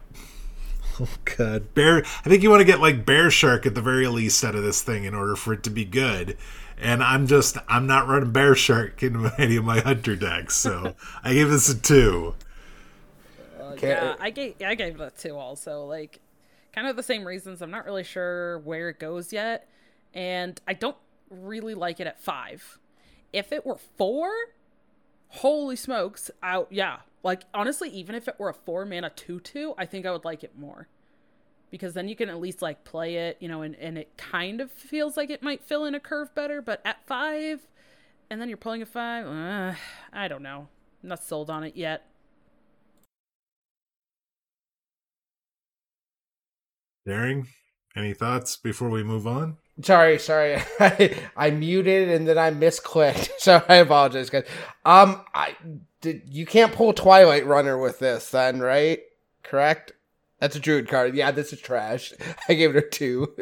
Oh god, bear! I think you want to get like Bear Shark at the very least out of this thing in order for it to be good. And I'm just I'm not running Bear Shark in any of my Hunter decks, so I gave this a two. Uh, yeah, I gave I gave it a two also. Like, kind of the same reasons. I'm not really sure where it goes yet, and I don't really like it at five. If it were four, holy smokes! Out, yeah. Like, honestly, even if it were a four-mana two two, I think I would like it more. Because then you can at least, like, play it, you know, and, and it kind of feels like it might fill in a curve better. But at five, and then you're pulling a five, uh, I don't know. I'm not sold on it yet. Daring, any thoughts before we move on? Sorry, sorry. I, I muted and then I misclicked. So I apologize, guys. Um, I... You can't pull Twilight Runner with this then, right? Correct? That's a Druid card. Yeah, this is trash. I gave it a two.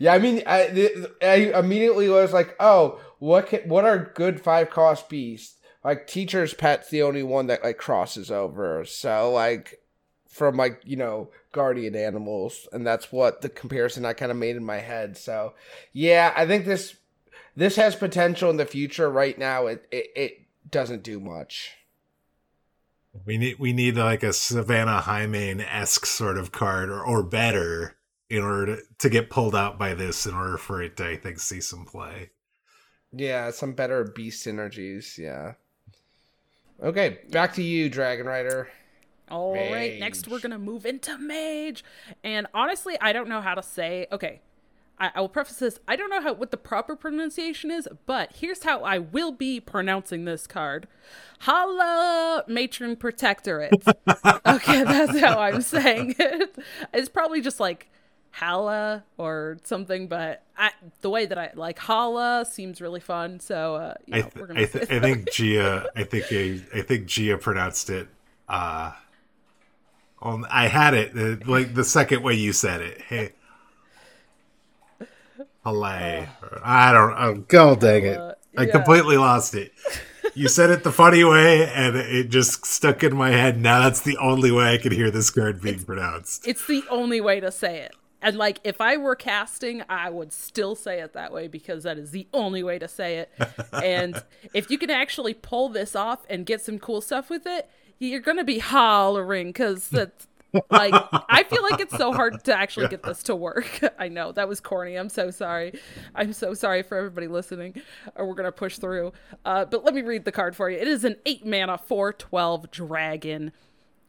Yeah, I mean, I, I immediately was like, oh, what can, what are good five-cost beasts? Like, Teacher's Pet's the only one that, like, crosses over. So, like, from, like, you know, guardian animals. And that's what the comparison I kind of made in my head. So, yeah, I think this... This has potential in the future. Right now, it, it, it doesn't do much. We need we need like a Savannah High-Main-esque sort of card, or, or better, in order to, to get pulled out by this. In order for it to, I think, see some play. Yeah, some better beast synergies. Yeah. Okay, back to you, Dragonrider. All Mage. Right, next we're gonna move into Mage, and honestly, I don't know how to say. Okay. I will preface this. I don't know how what the proper pronunciation is, but here's how I will be pronouncing this card. Holla, Matron Protectorate. Okay, that's how I'm saying it. It's probably just like Halla or something, but I, the way that I like Halla seems really fun. So uh, you know, I, th- we're gonna I, th- I think Gia. I think I, I think Gia pronounced it. Uh, on I had it uh, like the second way you said it. Hey. Halay. Uh, I don't know. Oh, God dang it. Uh, yeah. I completely lost it. You said it the funny way, and it just stuck in my head. Now that's the only way I could hear this card being it's, pronounced. It's the only way to say it. And, like, if I were casting, I would still say it that way because that is the only way to say it. And if you can actually pull this off and get some cool stuff with it, you're going to be hollering because that's... Like, I feel like it's so hard to actually get this to work. I know that was corny. I'm so sorry. I'm so sorry for everybody listening. Or we're going to push through. Uh, but let me read the card for you. It is an eight mana, four twelve dragon.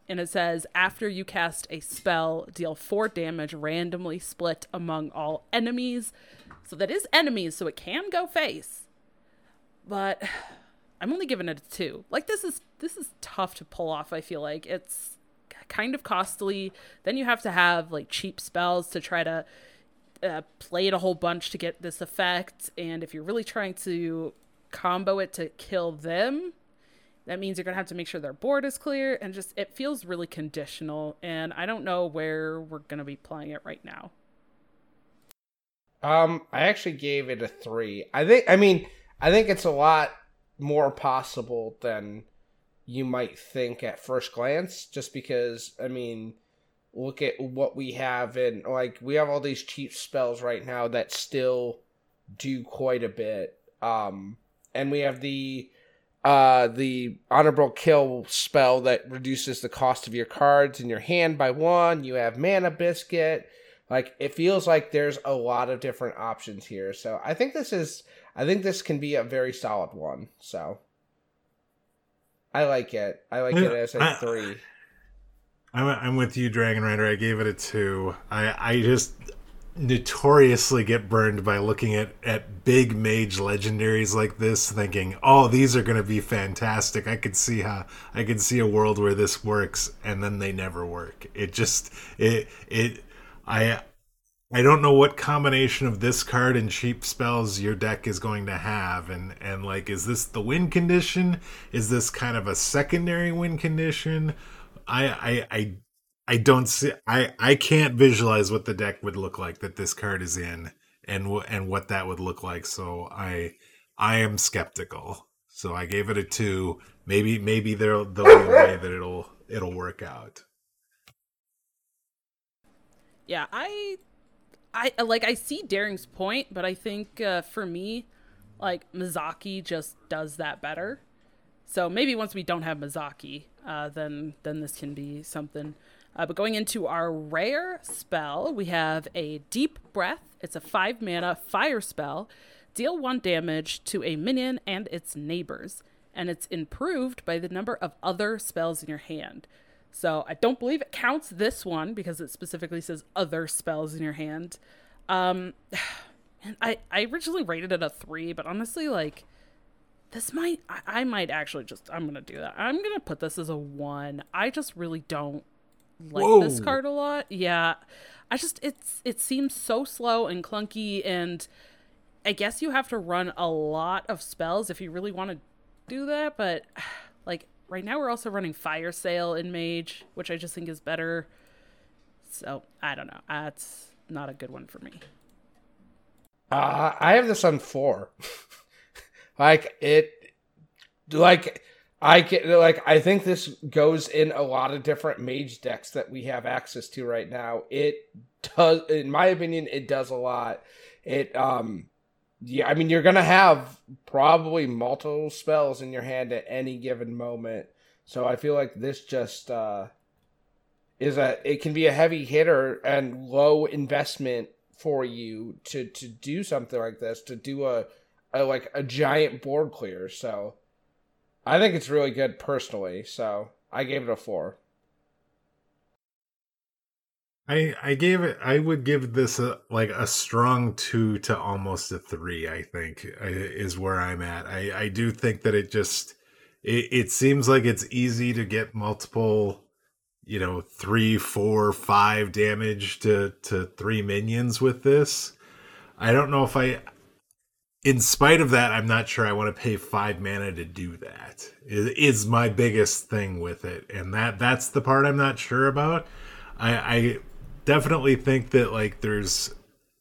And it says, after you cast a spell, deal four damage randomly split among all enemies. So that is enemies. So it can go face. But I'm only giving it a two. Like, this is, this is tough to pull off. I feel like it's kind of costly. Then you have to have like cheap spells to try to uh, play it a whole bunch to get this effect, and if you're really trying to combo it to kill them, that means you're gonna have to make sure their board is clear, and just it feels really conditional, and I don't know where we're gonna be playing it right now. um I actually gave it a three. I think I mean I think it's a lot more possible than you might think at first glance, just because, I mean, look at what we have, and like we have all these cheap spells right now that still do quite a bit. Um, and we have the uh, the Honorable Kill spell that reduces the cost of your cards in your hand by one. You have Mana Biscuit. Like, it feels like there's a lot of different options here. So I think this is, I think this can be a very solid one. So I like it. I like I, it as a I, three. I'm, I'm with you, Dragonrider. I gave it a two. I, I just notoriously get burned by looking at, at big mage legendaries like this, thinking, oh, these are going to be fantastic. I could see how, I could see a world where this works, and then they never work. It just, it, it, I I don't know what combination of this card and cheap spells your deck is going to have, and, and like, is this the win condition? Is this kind of a secondary win condition? I I I, I don't see I, I can't visualize what the deck would look like that this card is in, and w- and what that would look like. So I I am skeptical. So I gave it a two. Maybe maybe there'll there'll be a way that it'll it'll work out. Yeah, I, I like, I see Daring's point, but I think uh, for me, like, Mizaki just does that better. So maybe once we don't have Mizaki, uh, then then this can be something. Uh, but going into our rare spell, we have a Deep Breath. It's a five mana fire spell. Deal one damage to a minion and its neighbors, and it's improved by the number of other spells in your hand. So I don't believe it counts this one because it specifically says other spells in your hand. Um, and I, I originally rated it a three, but honestly, like, this might, I, I might actually just, I'm going to do that. I'm going to put this as a one. I just really don't like Whoa. this card a lot. Yeah. I just, it's, it seems so slow and clunky, and I guess you have to run a lot of spells if you really want to do that. But like, right now, we're also running Fire Sale in Mage, which I just think is better. So, I don't know. That's not a good one for me. Uh, I have this on four. like, it... Like, I can, like, I think this goes in a lot of different Mage decks that we have access to right now. It does... In my opinion, it does a lot. It, um... Yeah, I mean, you're going to have probably multiple spells in your hand at any given moment. So I feel like this just uh, is a, it can be a heavy hitter and low investment for you to, to do something like this, to do a, a, like a giant board clear. So I think it's really good personally. So I gave it a four. I, I gave it, I would give this a, like a strong two to almost a three, I think, is where I'm at. I, I do think that it just, it, it seems like it's easy to get multiple, you know, three, four, five damage to, to three minions with this. I don't know if I, in spite of that, I'm not sure I want to pay five mana to do that, is my biggest thing with it. And that, that's the part I'm not sure about. I, I, definitely think that like there's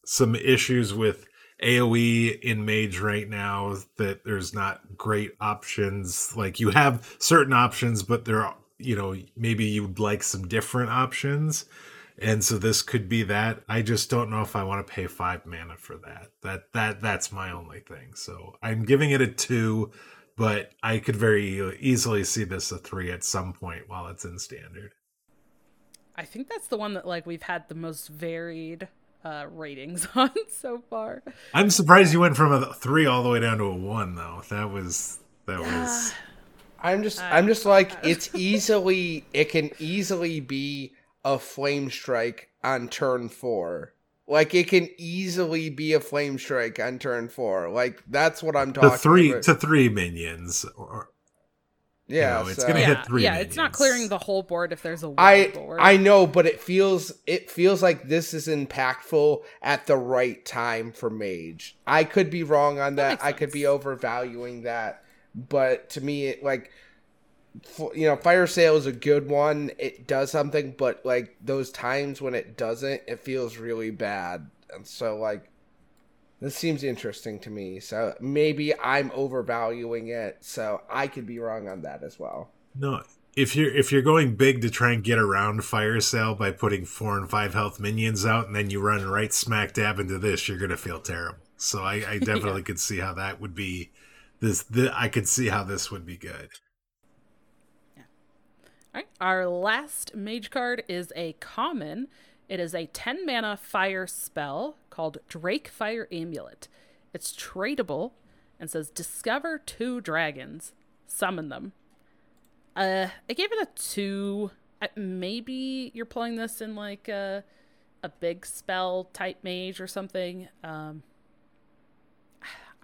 some issues with A O E in Mage right now, that there's not great options. Like, you have certain options, but there are, you know, maybe you'd like some different options. And so this could be that. I just don't know if I want to pay five mana for that. That that that's my only thing. So I'm giving it a two, but I could very easily see this a three at some point while it's in Standard. I think that's the one that like we've had the most varied uh, ratings on so far. I'm surprised you went from a three all the way down to a one, though. That was that yeah. was. I'm just I, I'm just like I, it's easily it can easily be a flame strike on turn four. Like it can easily be a flame strike on turn four. Like that's what I'm talking. The three about. To three minions. Or, Yeah, you know, it's so. gonna yeah, hit three. Yeah, minions. It's not clearing the whole board if there's a wide board. I know, but it feels it feels like this is impactful at the right time for Mage. I could be wrong on that. that I could be overvaluing that, but to me, it, like you know, Fire Sale is a good one. It does something, but like those times when it doesn't, it feels really bad. And so, like this seems interesting to me, so maybe I'm overvaluing it, so I could be wrong on that as well. No, if you're if you're going big to try and get around Fire Sale by putting four and five health minions out, and then you run right smack dab into this, you're gonna feel terrible. So I, I definitely yeah. could see how that would be. This th- I could see how this would be good. Yeah. All right. Our last mage card is a common. It is a ten mana fire spell called Drake Fire Amulet. It's tradable and says discover two dragons, summon them. Uh, I gave it a two. Uh, maybe you're playing this in like a a big spell type mage or something. Um,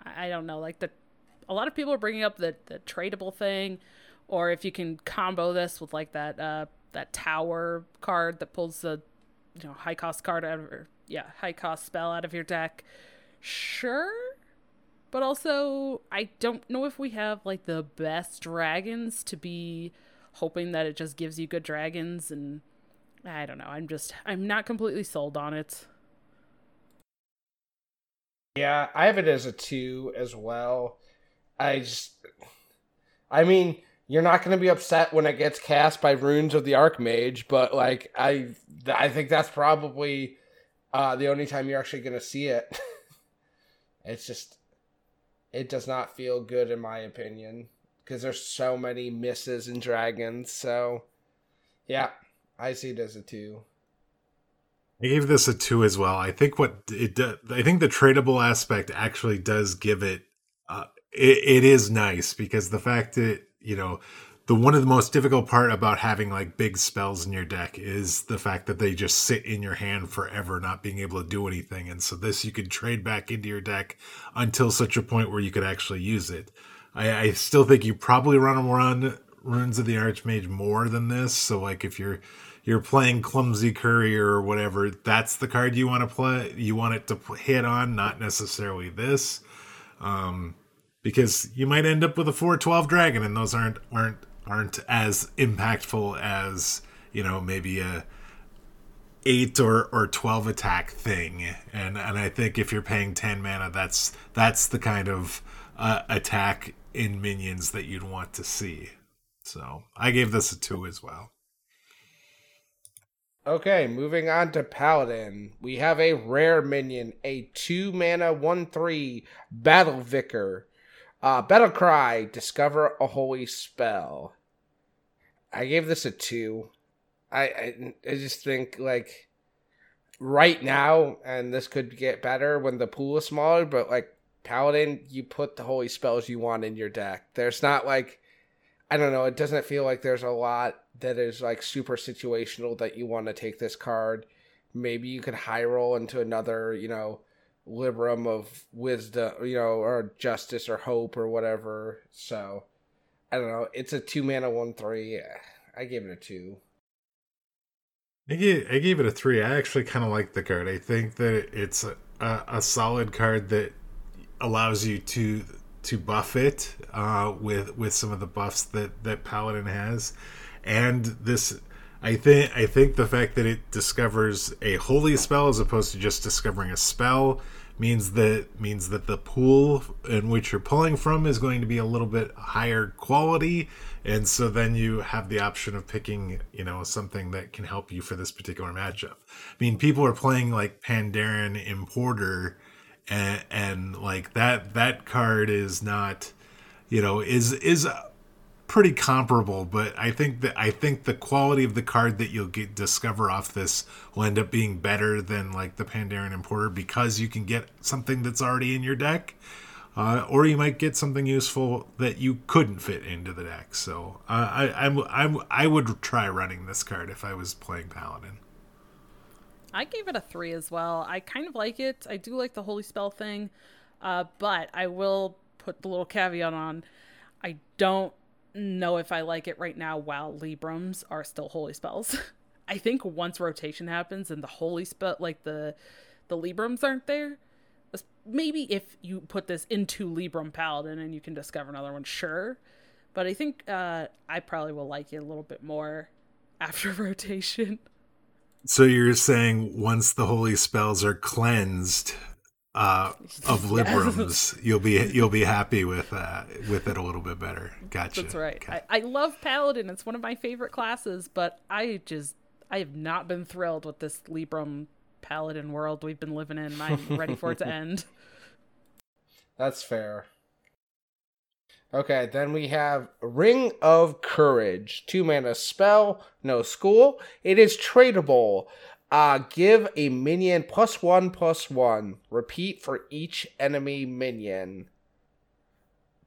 I, I don't know. Like the a lot of people are bringing up the the tradable thing, or if you can combo this with like that uh that tower card that pulls the you know, high cost card out of your, yeah, high cost spell out of your deck. Sure. But also, I don't know if we have like the best dragons to be hoping that it just gives you good dragons. And I don't know. I'm just, I'm not completely sold on it. Yeah, I have it as a two as well. I just, I mean, you're not going to be upset when it gets cast by Runes of the Archmage, but like I, I think that's probably uh, the only time you're actually going to see it. It's just, it does not feel good in my opinion because there's so many misses in dragons. So, yeah, I see it as a two. I gave this a two as well. I think what it, do, I think the tradable aspect actually does give it. Uh, it, it is nice because the fact that. You know, the one of the most difficult part about having like big spells in your deck is the fact that they just sit in your hand forever, not being able to do anything. And so this you could trade back into your deck until such a point where you could actually use it. I, I still think you probably run around Runes of the Archmage more than this. So like if you're you're playing Clumsy Courier or whatever, that's the card you want to play. You want it to hit on, not necessarily this. Um, Because you might end up with a four twelve dragon, and those aren't aren't aren't as impactful as, you know, maybe a eight or, or twelve attack thing. And and I think if you're paying ten mana, that's that's the kind of uh, attack in minions that you'd want to see. So I gave this a two as well. Okay, moving on to Paladin. We have a rare minion, a two mana one three Battle Vicar. Uh, Battle Cry, discover a holy spell. I gave this a two. I, I I just think, like, right now, and this could get better when the pool is smaller, but, like, Paladin, you put the holy spells you want in your deck. There's not, like, I don't know, it doesn't feel like there's a lot that is, like, super situational that you want to take this card. Maybe you could high roll into another, you know, Liberum of Wisdom, you know, or Justice or Hope or whatever. So, I don't know. It's a two mana one three. I gave it a two. I gave, I gave it a three. I actually kind of like the card. I think that it's a, a, a solid card that allows you to to buff it uh, with with some of the buffs that, that Paladin has, and this. I think I think the fact that it discovers a holy spell as opposed to just discovering a spell means that means that the pool in which you're pulling from is going to be a little bit higher quality, and so then you have the option of picking, you know, something that can help you for this particular matchup. I mean, people are playing like Pandaren Importer, and, and like that that card is not, you know, is is. pretty comparable, but I think that I think the quality of the card that you'll get discover off this will end up being better than like the Pandaren Importer because you can get something that's already in your deck, uh, or you might get something useful that you couldn't fit into the deck. So uh, I I'm, I'm I would try running this card if I was playing Paladin. I gave it a three as well. I kind of like it. I do like the holy spell thing, uh, but I will put the little caveat on. I don't. know if I like it right now while Librums are still holy spells. I think once rotation happens and the holy spell, like the the Librums aren't there, maybe if you put this into Librum Paladin and you can discover another one, sure. But I think uh, I probably will like it a little bit more after rotation. So you're saying once the holy spells are cleansed, uh, of Librams, you'll be you'll be happy with uh, with it a little bit better. Gotcha. That's right. Okay. I, I love Paladin; it's one of my favorite classes. But I just I have not been thrilled with this Libram Paladin world we've been living in. I'm ready for it to end. That's fair. Okay, then we have Ring of Courage. Two mana spell, no school. It is tradable. Uh, give a minion plus one, plus one. Repeat for each enemy minion.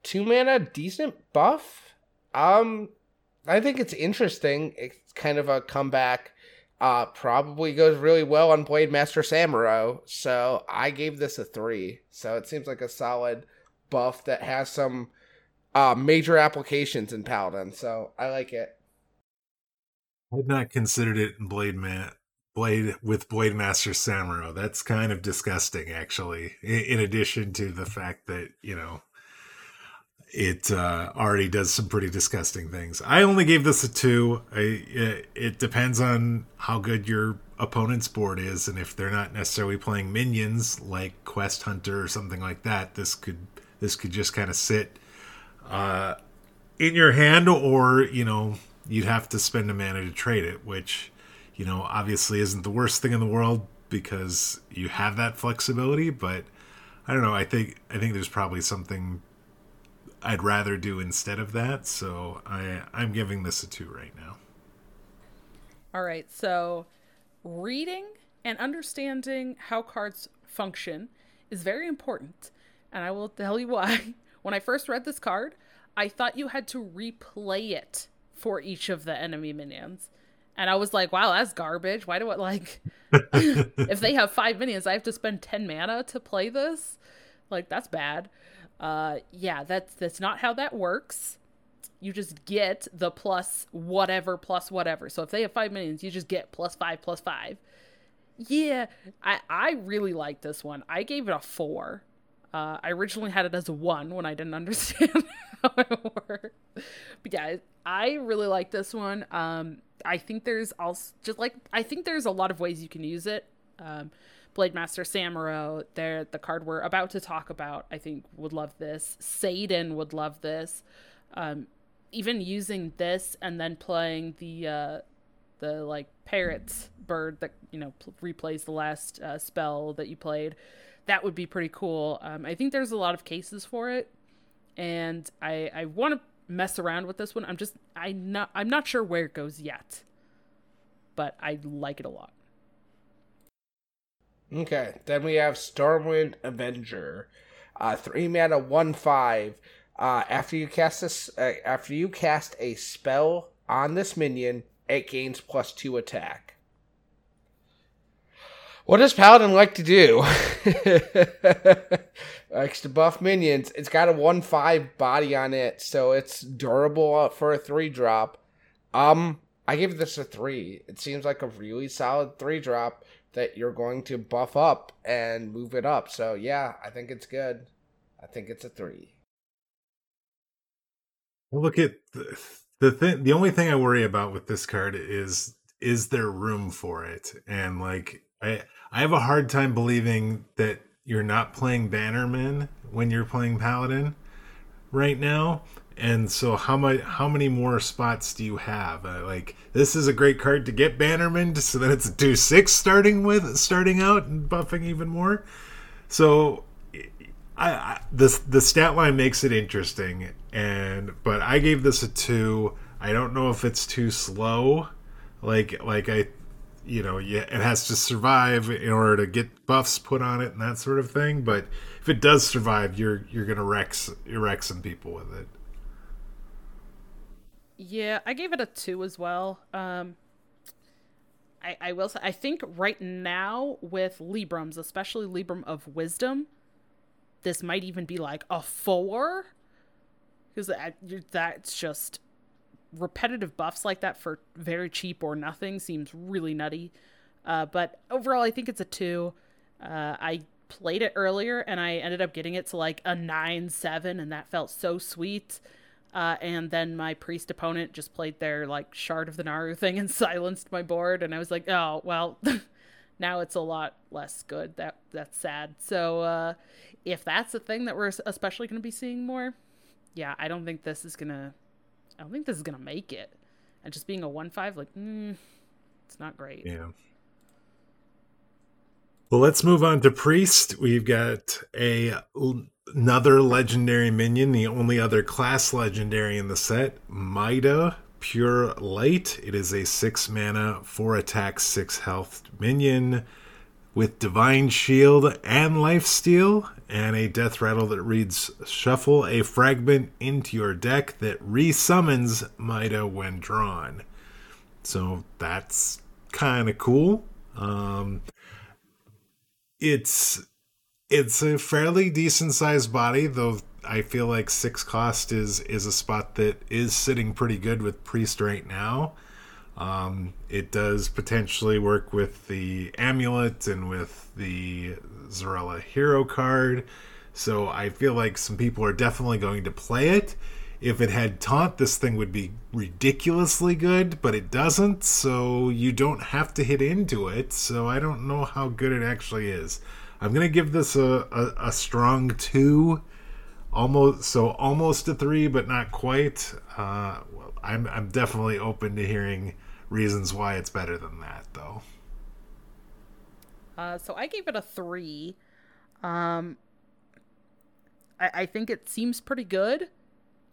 Two mana, decent buff. Um, I think it's interesting. It's kind of a comeback. Uh, probably goes really well on Blade Master Samuro. So I gave this a three. So it seems like a solid buff that has some Uh, major applications in Paladin, so I like it. I've not considered it in Blade Man, Blade with Blade Master Samuro. That's kind of disgusting, actually. In, in addition to the fact that you know it uh, already does some pretty disgusting things. I only gave this a two. I, it, it depends on how good your opponent's board is, and if they're not necessarily playing minions like Quest Hunter or something like that, this could this could just kind of sit Uh, in your hand, or, you know, you'd have to spend a mana to trade it, which, you know, obviously isn't the worst thing in the world because you have that flexibility, but I don't know, I think I think there's probably something I'd rather do instead of that, so I, I'm giving this a two right now. All right, so reading and understanding how cards function is very important, and I will tell you why. When I first read this card, I thought you had to replay it for each of the enemy minions. And I was like, wow, that's garbage. Why do I, like, if they have five minions, I have to spend ten mana to play this? Like, that's bad. Uh, yeah, that's that's not how that works. You just get the plus whatever plus whatever. So if they have five minions, you just get plus five plus five. Yeah, I, I really like this one. I gave it a four. Uh, I originally had it as a one when I didn't understand how it worked. But yeah, I really like this one. Um, I think there's also just like, I think there's a lot of ways you can use it. Um, Blade Master Samuro, there, the card we're about to talk about, I think would love this. Seiden would love this. Um, even using this and then playing the, uh, the like parrot's bird that, you know, pl- replays the last uh, spell that you played. That would be pretty cool. Um, I think there's a lot of cases for it, and I, I want to mess around with this one. I'm just I not I'm not sure where it goes yet, but I like it a lot. Okay, then we have Stormwind Avenger, uh, three mana, one five. Uh, after you cast this, uh, after you cast a spell on this minion, it gains plus two attack. What does Paladin like to do? Likes to buff minions. It's got a one five body on it, so it's durable for a three drop. Um, I give this a three. It seems like a really solid three drop that you're going to buff up and move it up. So, yeah, I think it's good. I think it's a three. Look at the, the thing. The only thing I worry about with this card is, is there room for it? And, like, I I have a hard time believing that you're not playing Bannerman when you're playing Paladin right now. And so how much how many more spots do you have? Uh, like this is a great card to get Bannerman, so that it's a two six starting with starting out and buffing even more. So I, I the the stat line makes it interesting, and but I gave this a two. I don't know if it's too slow. Like like I You know, yeah, it has to survive in order to get buffs put on it and that sort of thing. But if it does survive, you're you're gonna wreck you're wreck some people with it. Yeah, I gave it a two as well. Um, I I will say I think right now with Librams, especially Libram of Wisdom, this might even be like a four, because that's just. Repetitive buffs like that for very cheap or nothing seems really nutty. Uh, but overall, I think it's a two. Uh, I played it earlier and I ended up getting it to like a nine seven, and that felt so sweet. Uh, and then my priest opponent just played their like Shard of the Naru thing and silenced my board, and I was like, oh, well, Now it's a lot less good. That that's sad. So uh, if that's the thing that we're especially going to be seeing more, yeah, I don't think this is gonna. I don't think this is gonna make it. And just being a one five, like, mm, it's not great. Yeah. Well, let's move on to Priest. We've got a another legendary minion, the only other class legendary in the set, Mida, Pure Light. It is a six mana, four attack, six health minion with Divine Shield and Lifesteal, and a death rattle that reads, shuffle a fragment into your deck that resummons Mida when drawn. So that's kind of cool. Um... It's it's a fairly decent sized body, though I feel like six cost is, is a spot that is sitting pretty good with Priest right now. Um, it does potentially work with the Amulet and with the Xyrella Hero card, so I feel like some people are definitely going to play it. If it had Taunt, this thing would be ridiculously good, but it doesn't, so you don't have to hit into it, so I don't know how good it actually is. I'm going to give this a, a, a strong two, almost so almost a three, but not quite. Uh, well, I'm, I'm definitely open to hearing reasons why it's better than that, though. Uh, so I gave it a three. Um, I, I think it seems pretty good.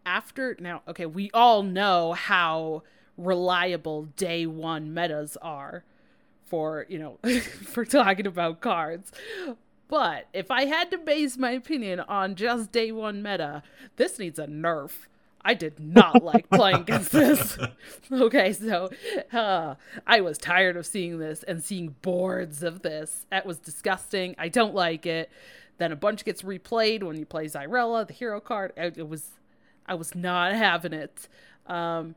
After now, okay, we all know how reliable day one metas are for, you know, for talking about cards. But if I had to base my opinion on just day one meta, this needs a nerf. I did not like playing against this. Okay, so uh, I was tired of seeing this and seeing boards of this. That was disgusting. I don't like it. Then a bunch gets replayed when you play Xyrella, the hero card. It, it was... I was not having it. Um,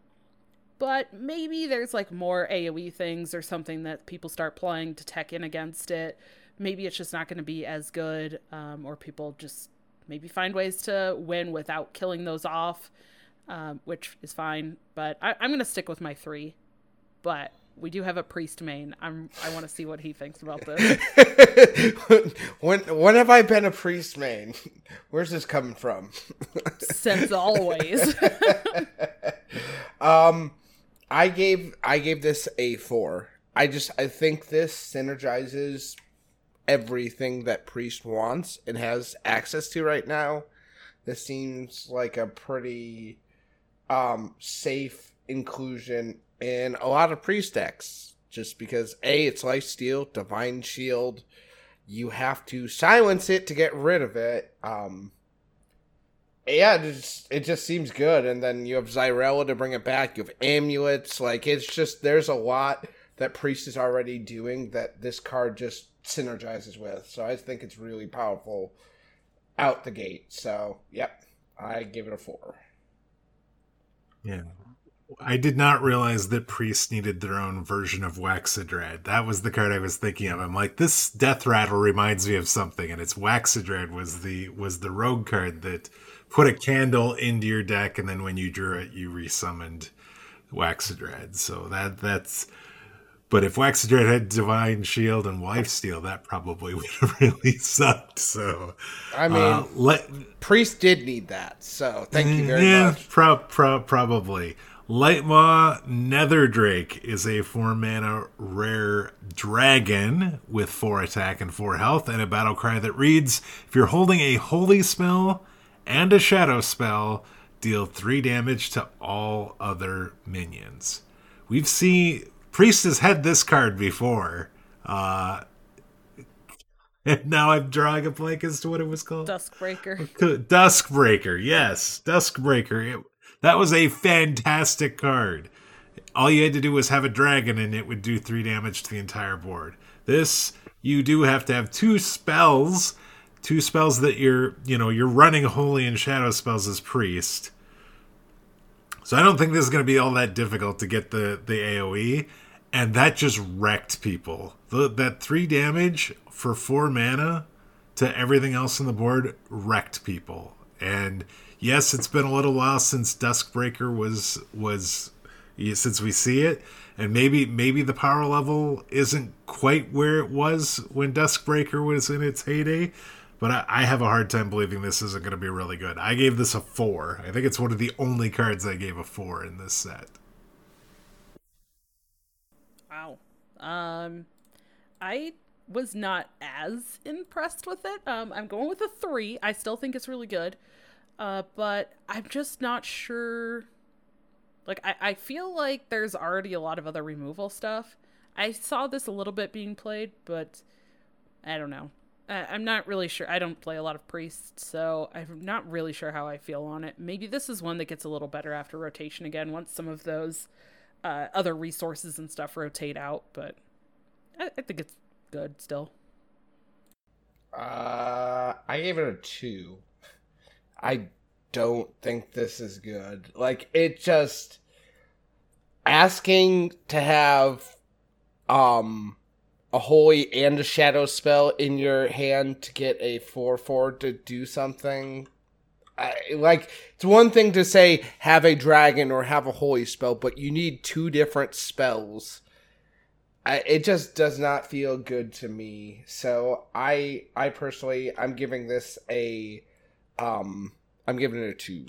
but maybe there's like more AoE things or something that people start playing to tech in against it. Maybe it's just not going to be as good. Um, or people just maybe find ways to win without killing those off, um, which is fine. But I, I'm going to stick with my three. But we do have a Priest main. I'm, I want to see what he thinks about this. when when have I been a Priest main? Where's this coming from? Since always. um, I gave I gave this a four. I just I think this synergizes everything that Priest wants and has access to right now. This seems like a pretty um, safe inclusion and a lot of Priest decks, just because, A, it's Lifesteal, Divine Shield. You have to silence it to get rid of it. Um, yeah, it just, it just seems good. And then you have Xyrella to bring it back. You have Amulets. Like, it's just, there's a lot that Priest is already doing that this card just synergizes with. So I think it's really powerful out the gate. So, yep, I give it a four. Yeah. I did not realize that Priest needed their own version of Waxadrad. That was the card I was thinking of. I'm like, this death rattle reminds me of something, and it's Waxadrad was the was the rogue card that put a candle into your deck, and then when you drew it, you resummoned Waxadrad. So that that's. But if Waxadrad had Divine Shield and Lifesteal, that probably would have really sucked. So, I mean, uh, let, Priest did need that. So thank you very yeah, much. Pro- pro- probably. Lightmaw Netherdrake is a four mana rare dragon with four attack and four health and a battle cry that reads, if you're holding a holy spell and a shadow spell, deal three damage to all other minions. We've seen Priest has had this card before. Uh, and now I'm drawing a blank as to what it was called. Duskbreaker. Duskbreaker, yes. Duskbreaker. It, That was a fantastic card. All you had to do was have a dragon and it would do three damage to the entire board. This, you do have to have two spells. Two spells that you're, you know, you're running Holy and Shadow spells as Priest. So I don't think this is going to be all that difficult to get the, the AoE. And that just wrecked people. The, that three damage for four mana to everything else on the board wrecked people. And yes, it's been a little while since Duskbreaker was was since we see it. And maybe maybe the power level isn't quite where it was when Duskbreaker was in its heyday. But I, I have a hard time believing this isn't going to be really good. I gave this a four. I think it's one of the only cards I gave a four in this set. Wow. Um, I was not as impressed with it. Um, I'm going with a three. I still think it's really good. Uh, but I'm just not sure. Like, I, I feel like there's already a lot of other removal stuff. I saw this a little bit being played, but I don't know. I, I'm not really sure. I don't play a lot of priests, so I'm not really sure how I feel on it. Maybe this is one that gets a little better after rotation again, once some of those uh, other resources and stuff rotate out, but I, I think it's good still. Uh, I gave it a two. I don't think this is good. Like, it just asking to have um a holy and a shadow spell in your hand to get a four four to do something. I, like, it's one thing to say have a dragon or have a holy spell, but you need two different spells. I, it just does not feel good to me. So I I personally I'm giving this a um I'm giving it a two.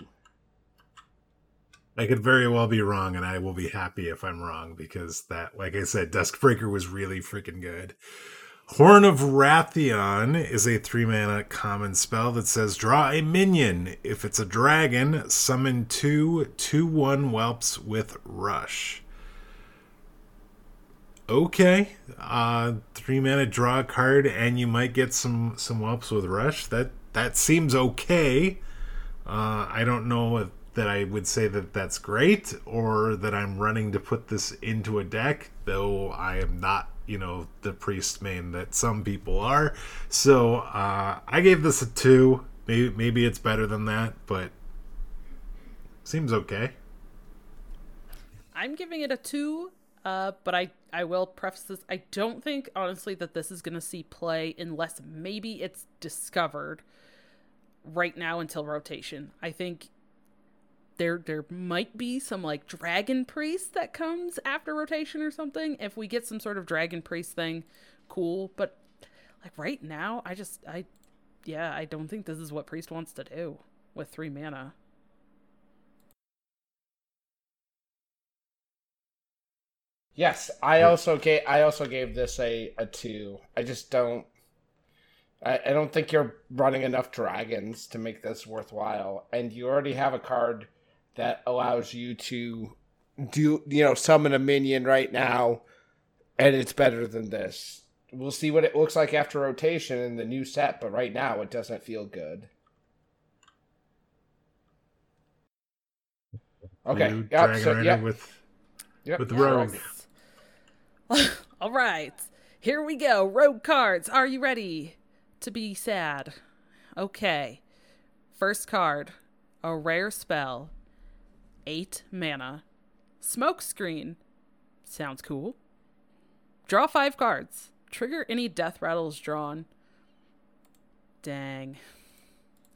I could very well be wrong, and I will be happy if I'm wrong, because that, like I said, Duskbreaker was really freaking good. Horn of Rathion is a three-mana common spell that says draw a minion. If it's a dragon, summon two two one whelps with rush. Okay, uh, three-mana draw a card, and you might get some some whelps with rush. That that seems okay. Uh, I don't know if, that I would say that that's great or that I'm running to put this into a deck, though I am not, you know, the priest main that some people are. So uh, I gave this a two. Maybe, maybe it's better than that, but seems okay. I'm giving it a two, uh, but I, I will preface this. I don't think, honestly, that this is going to see play unless maybe it's discovered right now until rotation. I think there there might be some like dragon priest that comes after rotation or something. If we get some sort of dragon priest thing, cool, but like right now I just I yeah I don't think this is what priest wants to do with three mana. Yes, I also gave I also gave this a a two. I just don't I, I don't think you're running enough dragons to make this worthwhile. And you already have a card that allows you to do, you know, summon a minion right now. And it's better than this. We'll see what it looks like after rotation in the new set. But right now, it doesn't feel good. Okay. New yep, Dragonrider so, yep. with, yep. with the rogue. All right. Here we go. Rogue cards. Are you ready to be sad? Okay. First card, a rare spell, eight mana, smokescreen. Sounds cool. Draw five cards. Trigger any death rattles drawn. Dang.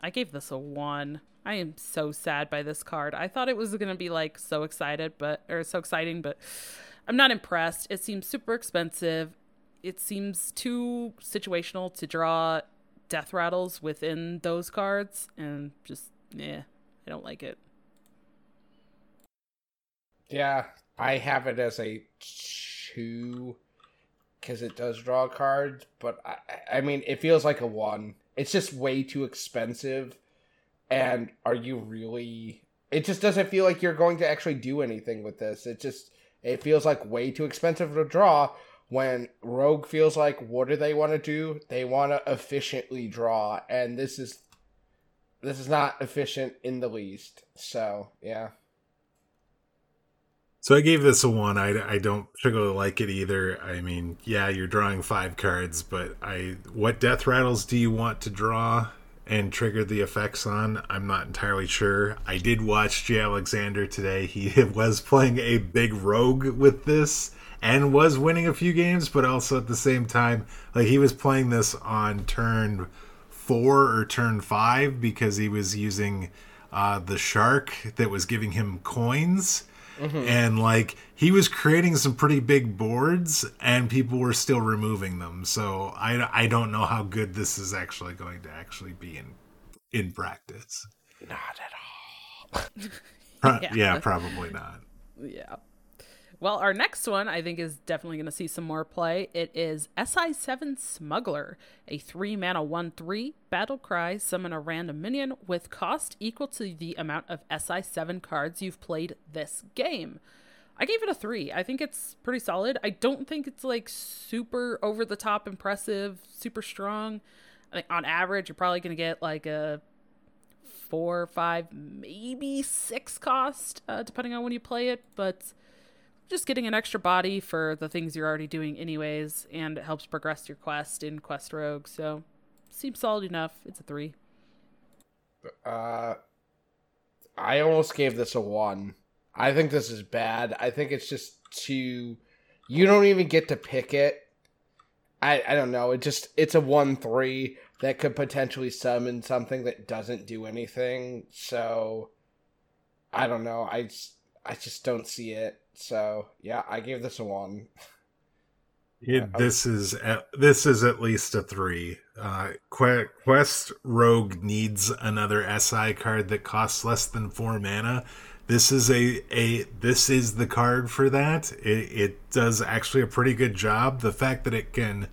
I gave this a one. I am so sad by this card. I thought it was gonna be like so excited, but or so exciting, but I'm not impressed. It seems super expensive. It seems too situational to draw death rattles within those cards, and just, yeah, I don't like it. Yeah, I have it as a two because it does draw cards, but I, I mean, it feels like a one. It's just way too expensive, and are you really... It just doesn't feel like you're going to actually do anything with this. It just, it feels like way too expensive to draw. When Rogue feels like, what do they want to do? They want to efficiently draw, and this is this is not efficient in the least. So, yeah. So I gave this a one. I, I don't particularly like it either. I mean, yeah, you're drawing five cards, but I what death rattles do you want to draw and trigger the effects on? I'm not entirely sure. I did watch Jay Alexander today. He was playing a big Rogue with this, and was winning a few games, but also at the same time, like, he was playing this on turn four or turn five because he was using uh, the shark that was giving him coins. Mm-hmm. And like he was creating some pretty big boards and people were still removing them. So I, I don't know how good this is actually going to actually be in in practice. Not at all. Pro- yeah. yeah, probably not. Yeah. Well, our next one, I think, is definitely going to see some more play. It is S I seven Smuggler, a three mana one three battle cry. Summon a random minion with cost equal to the amount of S I seven cards you've played this game. I gave it a three. I think it's pretty solid. I don't think it's like super over the top impressive, super strong. I think on average, you're probably going to get like a four, five, maybe six cost, uh, depending on when you play it. But just getting an extra body for the things you're already doing anyways, and it helps progress your quest in Quest Rogue. So seems solid enough. It's a three. Uh, I almost gave this a one. I think this is bad. I think it's just too, you don't even get to pick it. I, I don't know. It just, it's a one, three that could potentially summon something that doesn't do anything. So I don't know. I I just don't see it. So yeah, I gave this a one. It, this is at, this is at least a three. Uh, Quest Rogue needs another S I card that costs less than four mana. This is a, a this is the card for that. It, it does actually a pretty good job. The fact that it can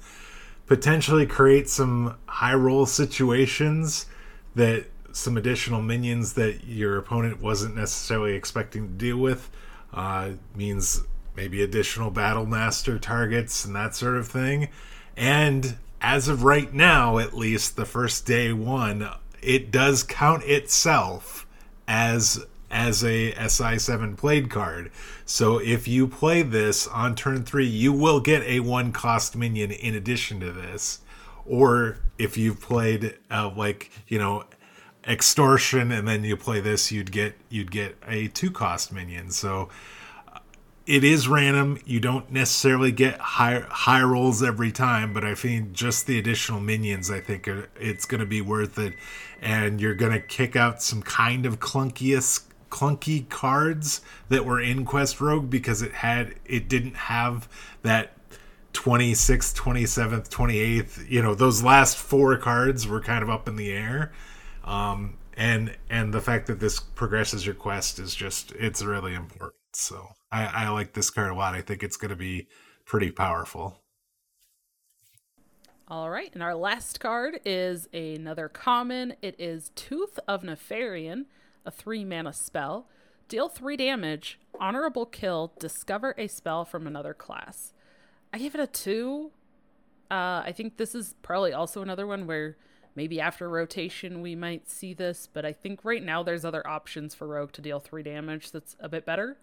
potentially create some high roll situations, that some additional minions that your opponent wasn't necessarily expecting to deal with. Uh, means maybe additional Battle Master targets and that sort of thing. And as of right now, at least the first day one, it does count itself as as a S I seven played card. So if you play this on turn three, you will get a one cost minion in addition to this. Or if you've played uh, like, you know, Extortion, and then you play this, you'd get you'd get a two cost minion. So uh, it is random. You don't necessarily get high high rolls every time, but I think just the additional minions, I think are, it's going to be worth it. And you're going to kick out some kind of clunkiest clunky cards that were in Quest Rogue, because it had it didn't have that twenty-sixth, twenty-seventh, twenty-eighth. You know, those last four cards were kind of up in the air. Um, and, and the fact that this progresses your quest is just, it's really important. So I, I like this card a lot. I think it's going to be pretty powerful. All right. And our last card is another common. It is Tooth of Nefarian, a three mana spell. Deal three damage, honorable kill, discover a spell from another class. I gave it a two. Uh, I think this is probably also another one where maybe after rotation we might see this, but I think right now there's other options for Rogue to deal three damage that's a bit better.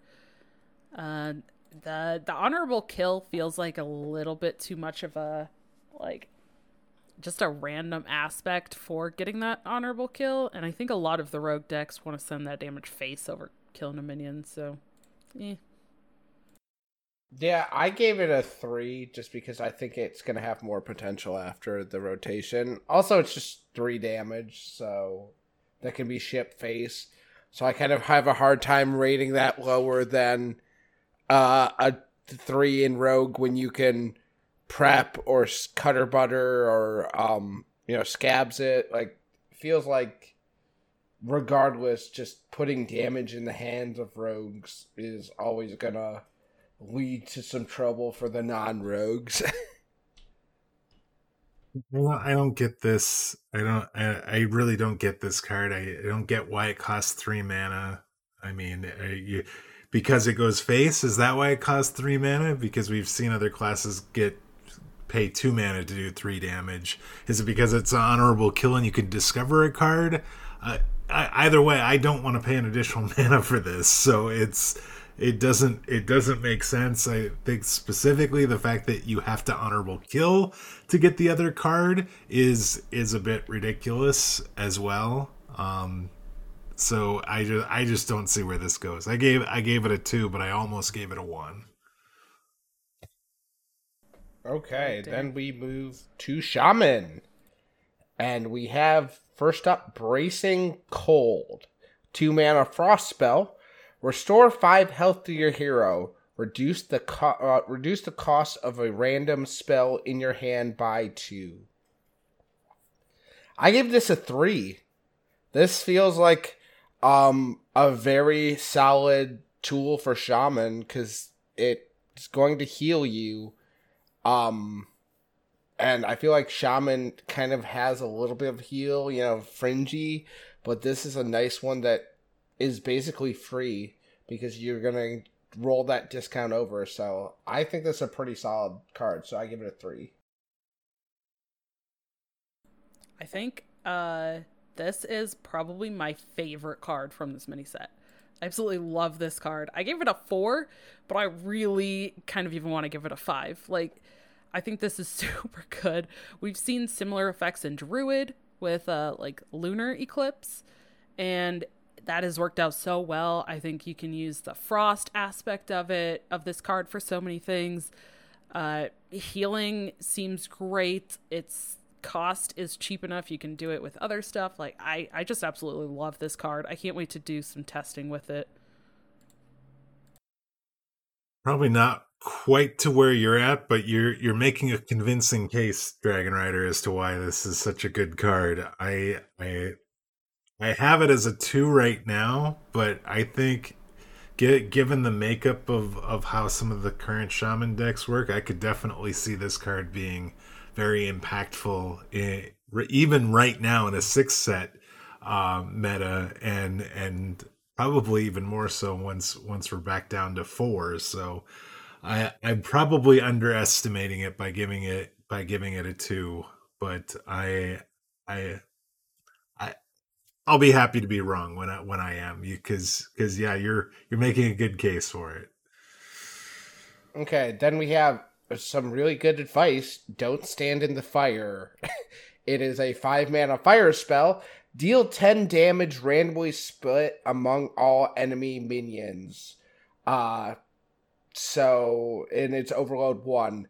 Uh, the the honorable kill feels like a little bit too much of a, like, just a random aspect for getting that honorable kill, and I think a lot of the Rogue decks want to send that damage face over killing a minion, so, eh. Yeah, I gave it a three just because I think it's going to have more potential after the rotation. Also, it's just three damage, so that can be ship face. So I kind of have a hard time rating that lower than uh, a three in Rogue when you can prep or cutter butter or, um, you know, scabs it. Like, feels like regardless, just putting damage in the hands of Rogues is always going to lead to some trouble for the non-rogues. Well, I don't get this. I don't. I, I really don't get this card. I, I don't get why it costs three mana. I mean, you, because it goes face. Is that why it costs three mana? Because we've seen other classes get pay two mana to do three damage. Is it because it's an honorable kill and you could discover a card? Uh, I, either way, I don't want to pay an additional mana for this. So it's. It doesn't it doesn't make sense. I think specifically the fact that you have to honorable kill to get the other card is is a bit ridiculous as well. Um, so I just I just don't see where this goes. I gave I gave it a two, but I almost gave it a one. Okay, then we move to Shaman, and we have first up Bracing Cold, two mana frost spell. Restore five health to your hero. Reduce the co- uh, reduce the cost of a random spell in your hand by two. I give this a three. This feels like um, a very solid tool for Shaman because it's going to heal you. Um, and I feel like Shaman kind of has a little bit of heal, you know, fringy, but this is a nice one that is basically free because you're going to roll that discount over. So I think that's a pretty solid card. So I give it a three. I think uh, this is probably my favorite card from this mini set. I absolutely love this card. I gave it a four, but I really kind of even want to give it a five. Like, I think this is super good. We've seen similar effects in Druid with uh, like Lunar Eclipse, and that has worked out so well. I think you can use the frost aspect of it, of this card, for so many things. Uh, healing seems great. It's cost is cheap enough. You can do it with other stuff. Like I, I just absolutely love this card. I can't wait to do some testing with it. Probably not quite to where you're at, but you're you're making a convincing case, Dragonrider, as to why this is such a good card. I I I have it as a two right now, but I think given the makeup of of how some of the current Shaman decks work, I could definitely see this card being very impactful, even right now in a six set uh, meta, and and probably even more so once once we're back down to four. So I I'm probably underestimating it by giving it by giving it a two, but I I I I'll be happy to be wrong when I when I am, because because yeah, you're you're making a good case for it. Okay, then we have some really good advice. Don't stand in the fire. It is a five mana fire spell. Deal ten damage randomly split among all enemy minions. Uh, so, and it's overload one.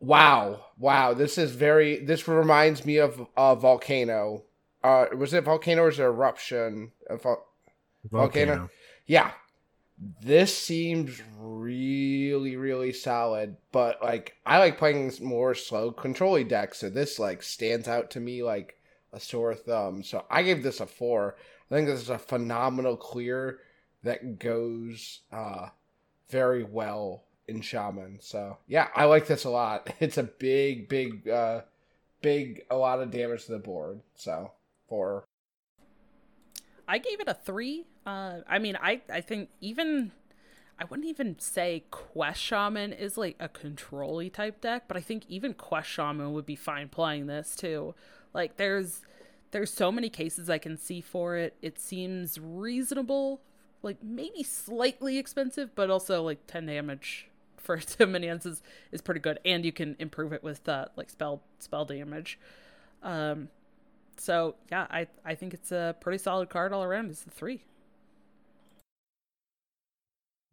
Wow. Wow. This is very, this reminds me of a Volcano. Uh, was it Volcano or was it Eruption? Volcano. Volcano. Yeah. This seems really, really solid, but, like, I like playing more slow control-y decks, so this, like, stands out to me like a sore thumb. So I gave this a four. I think this is a phenomenal clear that goes uh, very well in Shaman. So, yeah, I like this a lot. It's a big, big, uh, big, a lot of damage to the board. So, four. I gave it a three. Uh, I mean, I, I think even, I wouldn't even say Quest Shaman is like a control-y type deck, but I think even Quest Shaman would be fine playing this too. Like there's, there's so many cases I can see for it. It seems reasonable, like maybe slightly expensive, but also like ten damage for two minions is, is pretty good. And you can improve it with uh, like spell, spell damage. Um, So, yeah, I, I think it's a pretty solid card all around. It's the three.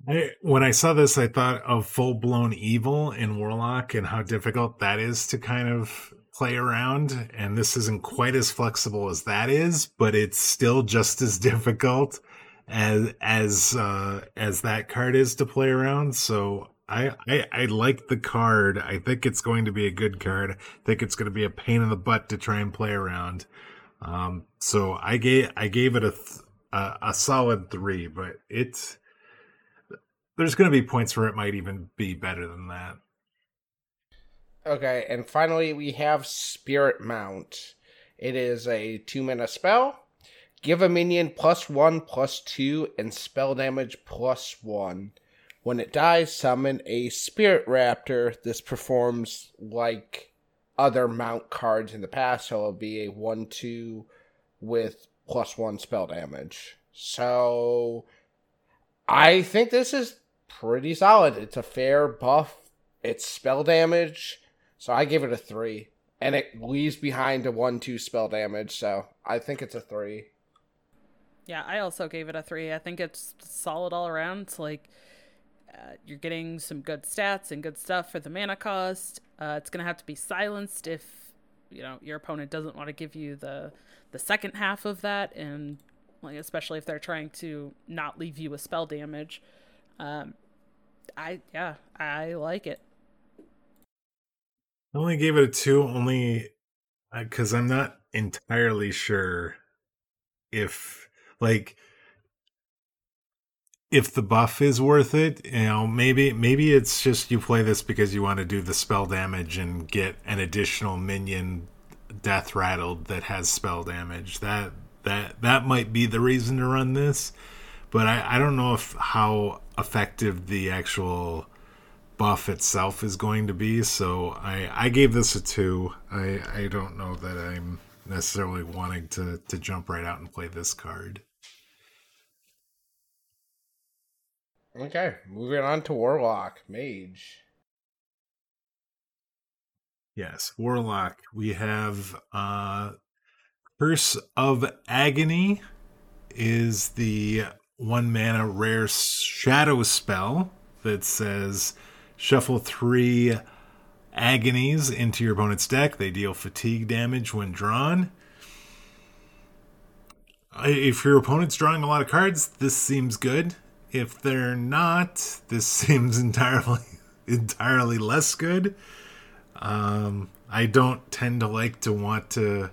I, when I saw this, I thought of full-blown evil in Warlock and how difficult that is to kind of play around. And this isn't quite as flexible as that is, but it's still just as difficult as as uh, as that card is to play around. So I, I, I like the card. I think it's going to be a good card. I think it's going to be a pain in the butt to try and play around. Um, so I gave I gave it a th- a, a solid three, but it's there's going to be points where it might even be better than that. Okay, and finally we have Spirit Mount. It is a two mana spell. Give a minion plus one plus two and spell damage plus one. When it dies, summon a Spirit Raptor. This performs like other mount cards in the past, so it'll be a one two with plus one spell damage. So, I think this is pretty solid. It's a fair buff. It's spell damage, so I give it a three. And it leaves behind a one two spell damage, so I think it's a three. Yeah, I also gave it a three. I think it's solid all around. It's like... Uh, you're getting some good stats and good stuff for the mana cost. Uh, it's going to have to be silenced if, you know, your opponent doesn't want to give you the the second half of that. And like especially if they're trying to not leave you with spell damage. Um, I yeah, I like it. I only gave it a two, only because uh, I'm not entirely sure if like if the buff is worth it. You know, maybe maybe it's just you play this because you want to do the spell damage and get an additional minion death rattled that has spell damage. That that that might be the reason to run this, but I, I don't know if how effective the actual buff itself is going to be, so I, I gave this a two. I, I don't know that I'm necessarily wanting to, to jump right out and play this card. Okay, moving on to Warlock, Mage. Yes, Warlock. We have uh, Curse of Agony is the one mana rare shadow spell that says shuffle three agonies into your opponent's deck. They deal fatigue damage when drawn. If your opponent's drawing a lot of cards, this seems good. If they're not, this seems entirely entirely less good. Um, I don't tend to like to want to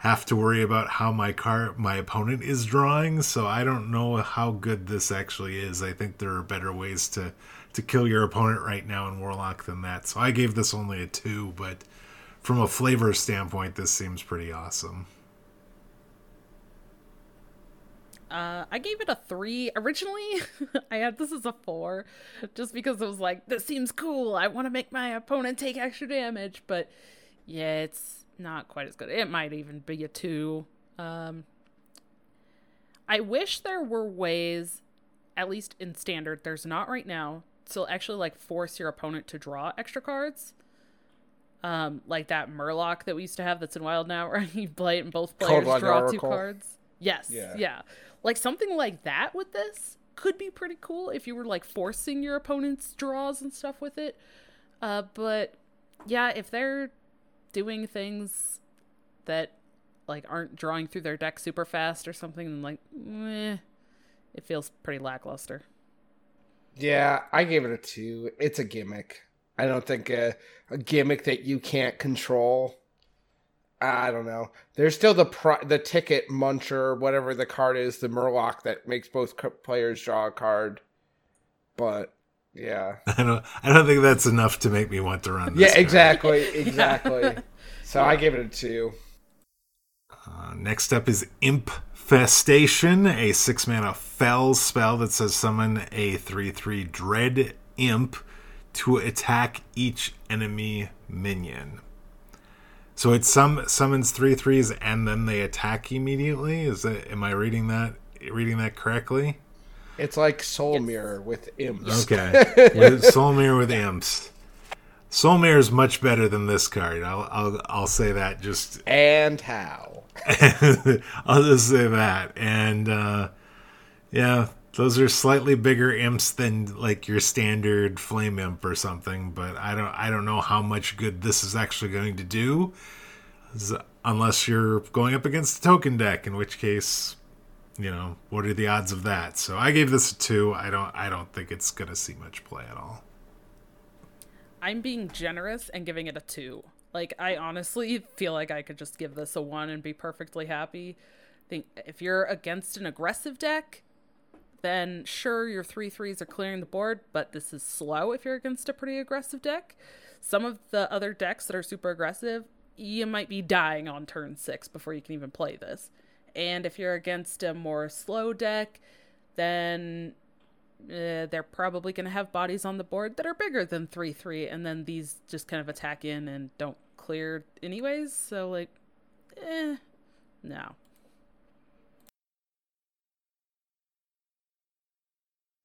have to worry about how my car, my opponent is drawing, so I don't know how good this actually is. I think there are better ways to, to kill your opponent right now in Warlock than that. So I gave this only a two, but from a flavor standpoint, this seems pretty awesome. Uh, I gave it a three. Originally, I had this as a four, just because it was like, this seems cool. I want to make my opponent take extra damage, but yeah, it's not quite as good. It might even be a two. Um, I wish there were ways, at least in standard, there's not right now, to actually like force your opponent to draw extra cards. Um, like that Murloc that we used to have that's in Wild now, where you play it and both players Cold draw Oracle. Two cards. Yes, yeah. yeah. Like something like that with this could be pretty cool if you were like forcing your opponent's draws and stuff with it. Uh, but yeah, if they're doing things that like aren't drawing through their deck super fast or something, and like meh, it feels pretty lackluster. Yeah, I gave it a two. It's a gimmick. I don't think a, a gimmick that you can't control. I don't know. There's still the pri- the ticket muncher, whatever the card is, the Murloc that makes both players draw a card. But yeah, I don't. I don't think that's enough to make me want to run. This yeah, exactly, exactly. So yeah. I give it a two. Uh, next up is Impfestation, a six mana fell spell that says summon a three three dread imp to attack each enemy minion. So it sum summons three threes and then they attack immediately. Is that? Am I reading that? Reading that correctly? It's like Soul yes. Mirror with imps. Okay. yeah. Soul Mirror with imps. Soul Mirror is much better than this card. I'll I'll, I'll say that just... And how. I'll just say that. And, uh, yeah, those are slightly bigger imps than, like, your standard Flame Imp or something. But I don't, I don't know how much good this is actually going to do. Unless you're going up against a token deck, in which case... You know, what are the odds of that? So I gave this a two. I don't I don't think it's going to see much play at all. I'm being generous and giving it a two. Like, I honestly feel like I could just give this a one and be perfectly happy. I think if you're against an aggressive deck, then sure, your three threes are clearing the board, but this is slow if you're against a pretty aggressive deck. Some of the other decks that are super aggressive, you might be dying on turn six before you can even play this. And if you're against a more slow deck, then uh, they're probably going to have bodies on the board that are bigger than three three. And then these just kind of attack in and don't clear anyways. So, like, eh, no.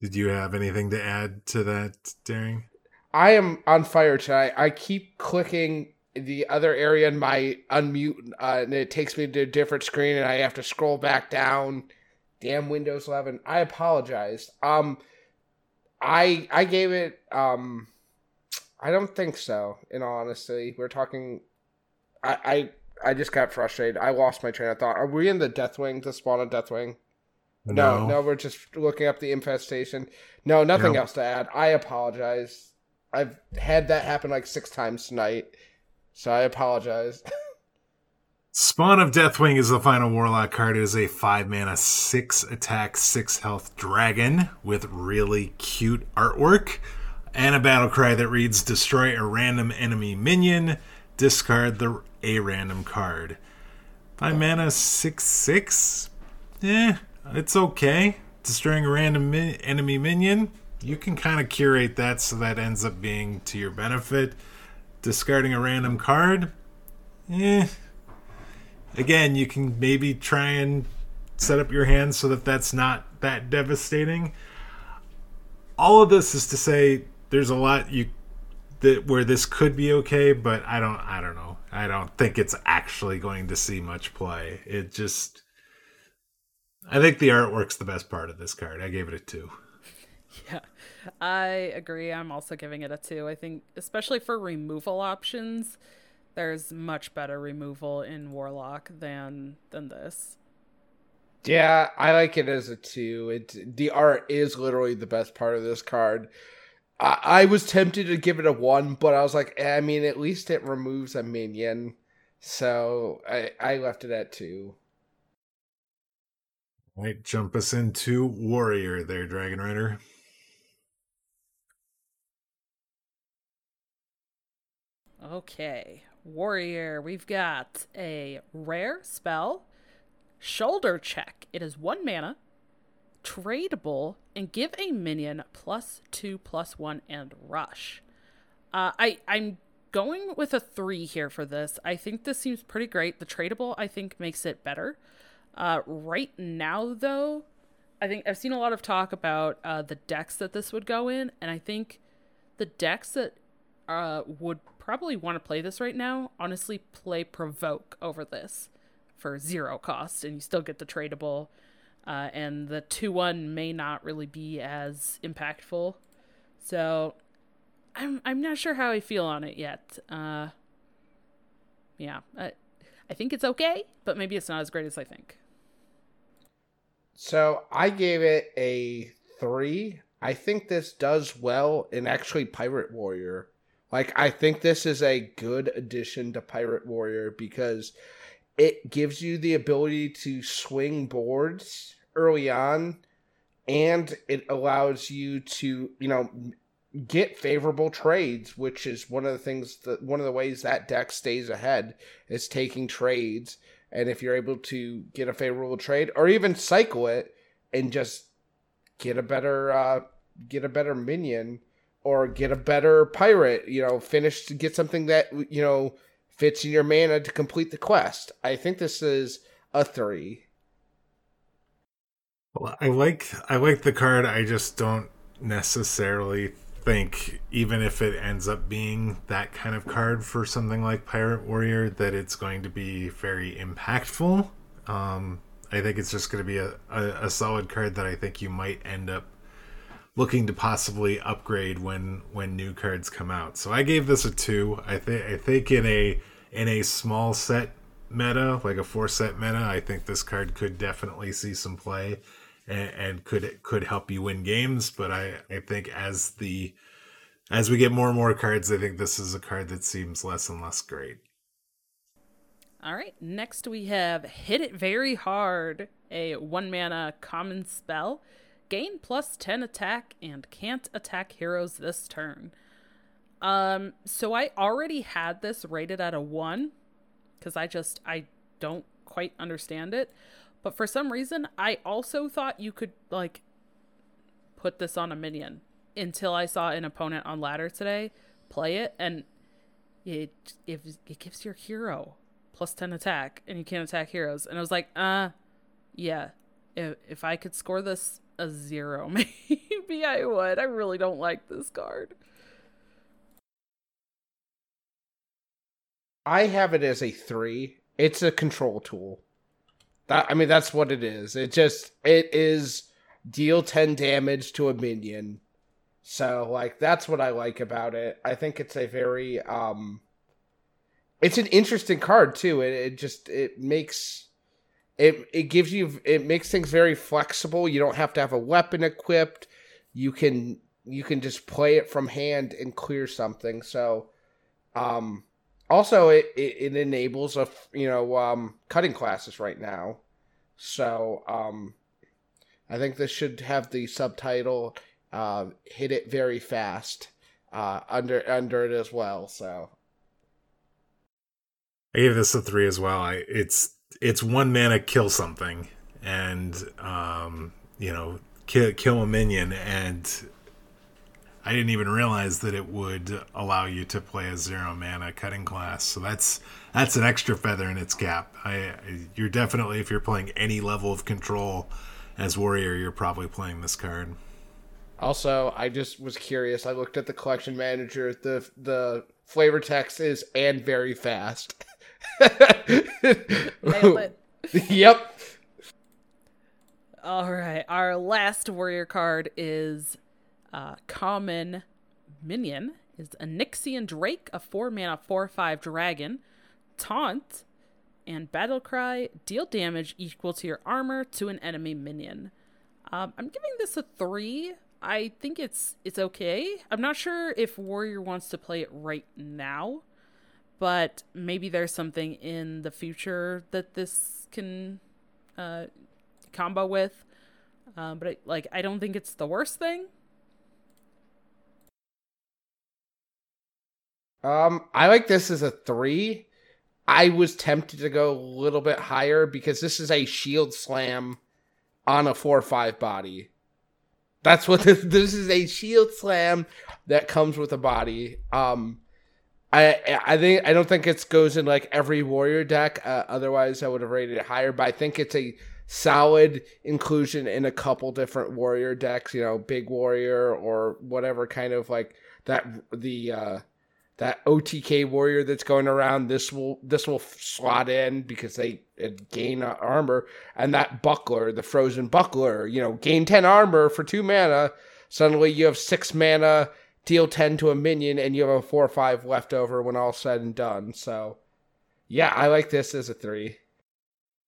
Did you have anything to add to that, Daring? I am on fire tonight. I keep clicking... the other area in my unmute, uh, and it takes me to a different screen, and I have to scroll back down. Damn Windows eleven. I apologize. Um, I I gave it. Um, I don't think so. In all honesty, we're talking. I I just got frustrated. I lost my train of thought. Are we in the Deathwing, the Spawn of Deathwing? No. No, no we're just looking up the infestation. No, nothing nope. else to add. I apologize. I've had that happen like six times tonight, so I apologize. Spawn of Deathwing is the final Warlock card. It is a five mana, six attack, six health dragon with really cute artwork and a battle cry that reads, destroy a random enemy minion, discard the a random card. five mana, six six? Eh, it's okay. Destroying a random min- enemy minion, you can kind of curate that so that ends up being to your benefit. Discarding a random card, eh. Again, you can maybe try and set up your hand so that that's not that devastating. All of this is to say there's a lot you that where this could be okay, but I don't I don't know. I don't think it's actually going to see much play. It just I think the artwork's the best part of this card. I gave it a two. Yeah. I agree. I'm also giving it a two. I think especially for removal options, there's much better removal in Warlock than than this. Yeah, I like it as a two. It's, the art is literally the best part of this card. I, I was tempted to give it a one, but I was like, I mean, at least it removes a minion. So I, I left it at two. All right, jump us into Warrior there, Dragonrider. Okay. Warrior, we've got a rare spell, Shoulder Check. It is one mana, tradable, and give a minion plus two, plus one, and rush. Uh, I, I'm going with a three here for this. I think this seems pretty great. The tradable, I think, makes it better. Uh, right now, though, I think I've seen a lot of talk about uh, the decks that this would go in, and I think the decks that uh, would probably want to play this right now, honestly play Provoke over this for zero cost, and you still get the tradable, uh, and the two one may not really be as impactful. So I'm I'm not sure how I feel on it yet. Uh, yeah, I, I think it's okay, but maybe it's not as great as I think. So I gave it a three. I think this does well in actually Pirate Warrior. Like, I think this is a good addition to Pirate Warrior because it gives you the ability to swing boards early on, and it allows you to, you know, get favorable trades, which is one of the things that one of the ways that deck stays ahead is taking trades. And if you're able to get a favorable trade or even cycle it and just get a better, uh, get a better minion, or get a better pirate, you know, finish to get something that, you know, fits in your mana to complete the quest. I think this is a three. Well, I like I like the card. I just don't necessarily think, even if it ends up being that kind of card for something like Pirate Warrior, that it's going to be very impactful. Um, I think it's just going to be a, a, a solid card that I think you might end up looking to possibly upgrade when when new cards come out. So I gave this a two. I think I think in a in a small set meta, like a four set meta, I think this card could definitely see some play and, and could could help you win games. But I, I think as the as we get more and more cards, I think this is a card that seems less and less great. All right, next we have Hit It Very Hard, a one mana common spell. Gain plus ten attack and can't attack heroes this turn. Um, so I already had this rated at a one because I just, I don't quite understand it. But for some reason, I also thought you could like put this on a minion until I saw an opponent on ladder today play it. And it, it, it gives your hero plus ten attack and you can't attack heroes. And I was like, uh, yeah, if, if I could score this a zero, maybe I would. I really don't like this card. I have it as a three. It's a control tool. That, I mean, that's what it is. It just, it is deal ten damage to a minion. So, like, that's what I like about it. I think it's a very, um, It's an interesting card too. It, it just it makes it it gives you it makes things very flexible. You don't have to have a weapon equipped. You can you can just play it from hand and clear something. So, um, also it, it, it enables a you know um, cutting classes right now. So um, I think this should have the subtitle uh, "Hit It Very Fast" uh, under under it as well. So. I gave this a three as well. I, it's it's one mana kill something, and um, you know kill, kill a minion, and I didn't even realize that it would allow you to play a zero mana cutting class. So that's that's an extra feather in its cap. I you're definitely, if you're playing any level of control as warrior, you're probably playing this card. Also, I just was curious. I looked at the collection manager. The the flavor text is "and very fast." Nailed it. Yep. All right, our last warrior card is uh common minion is Onyxian Drake, a four mana four five dragon, taunt and battle cry, deal damage equal to your armor to an enemy minion. um I'm giving this a three. I think it's it's okay. I'm not sure if warrior wants to play it right now, but maybe there's something in the future that this can uh, combo with. Uh, but it, like, I don't think it's the worst thing. Um, I like this as a three. I was tempted to go a little bit higher because this is a shield slam on a four five body. That's what this, this is a shield slam that comes with a body. Um, I I think I don't think it goes in like every warrior deck. Uh, otherwise, I would have rated it higher. But I think it's a solid inclusion in a couple different warrior decks. You know, big warrior or whatever kind of like that the uh, that O T K warrior that's going around. This will this will slot in because they gain armor, and that buckler, the frozen buckler. You know, gain ten armor for two mana. Suddenly, you have six mana. Deal ten to a minion, and you have a four five left over when all said and done. So, yeah, I like this as a three.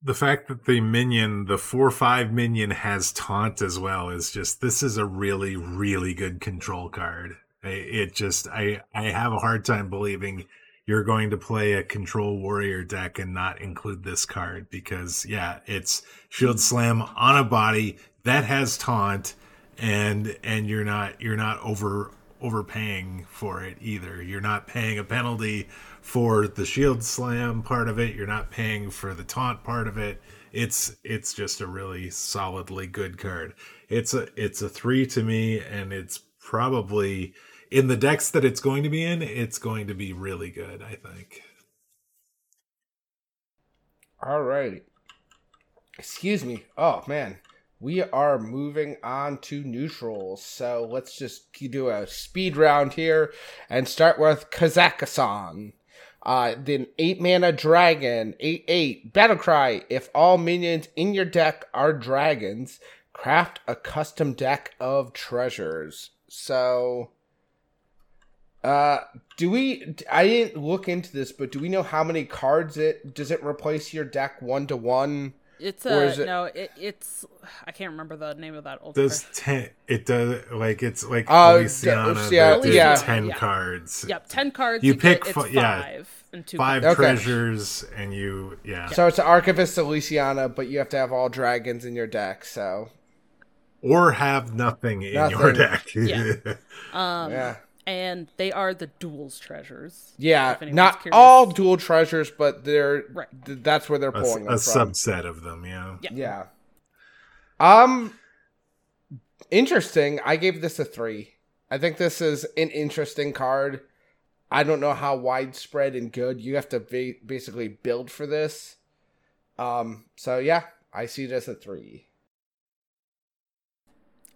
The fact that the minion, the four five minion, has taunt as well is just, this is a really, really good control card. It just, I, I have a hard time believing you're going to play a control warrior deck and not include this card because, yeah, it's shield slam on a body that has taunt, and and you're not you're not over... overpaying for it either. You're not paying a penalty for the shield slam part of it. You're not paying for the taunt part of it. It's it's just a really solidly good card. It's a it's a three to me, and it's probably in the decks that it's going to be in, it's going to be really good, I think. All right. Excuse me. Oh man. We are moving on to neutrals, so let's just do a speed round here and start with Kazakus. Uh, then eight mana dragon, eight eight, battlecry. If all minions in your deck are dragons, craft a custom deck of treasures. So, uh, do we, I didn't look into this, but do we know how many cards it, does it replace your deck one to one? It's a it, no. It, it's I can't remember the name of that old. Does ten? It does like it's like uh, Elysiana. D- yeah, yeah. ten yeah. cards. Yep, ten cards. You, you pick get, it's f- five yeah, and two five cards. Treasures, okay. And you yeah. So it's an Archivist Elysiana, but you have to have all dragons in your deck. So or have nothing in nothing. your deck. Yeah. um, yeah. And they are the duels treasures. Yeah, not curious. All dual treasures, but they're right. th- that's where they're pulling a, them a from. A subset of them, yeah. yeah. Yeah. Um, interesting. I gave this a three. I think this is an interesting card. I don't know how widespread and good. You have to ba- basically build for this. Um. So, yeah, I see it as a three.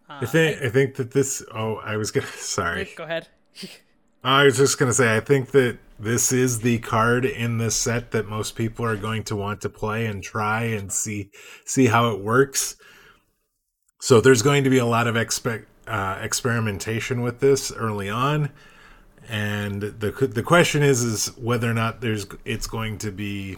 Uh, I, think, I, I think that this... Oh, I was going to... Sorry. Go ahead. I was just going to say, I think that this is the card in this set that most people are going to want to play and try and see see how it works. So there's going to be a lot of expe- uh, experimentation with this early on. And the the question is is whether or not there's it's going to be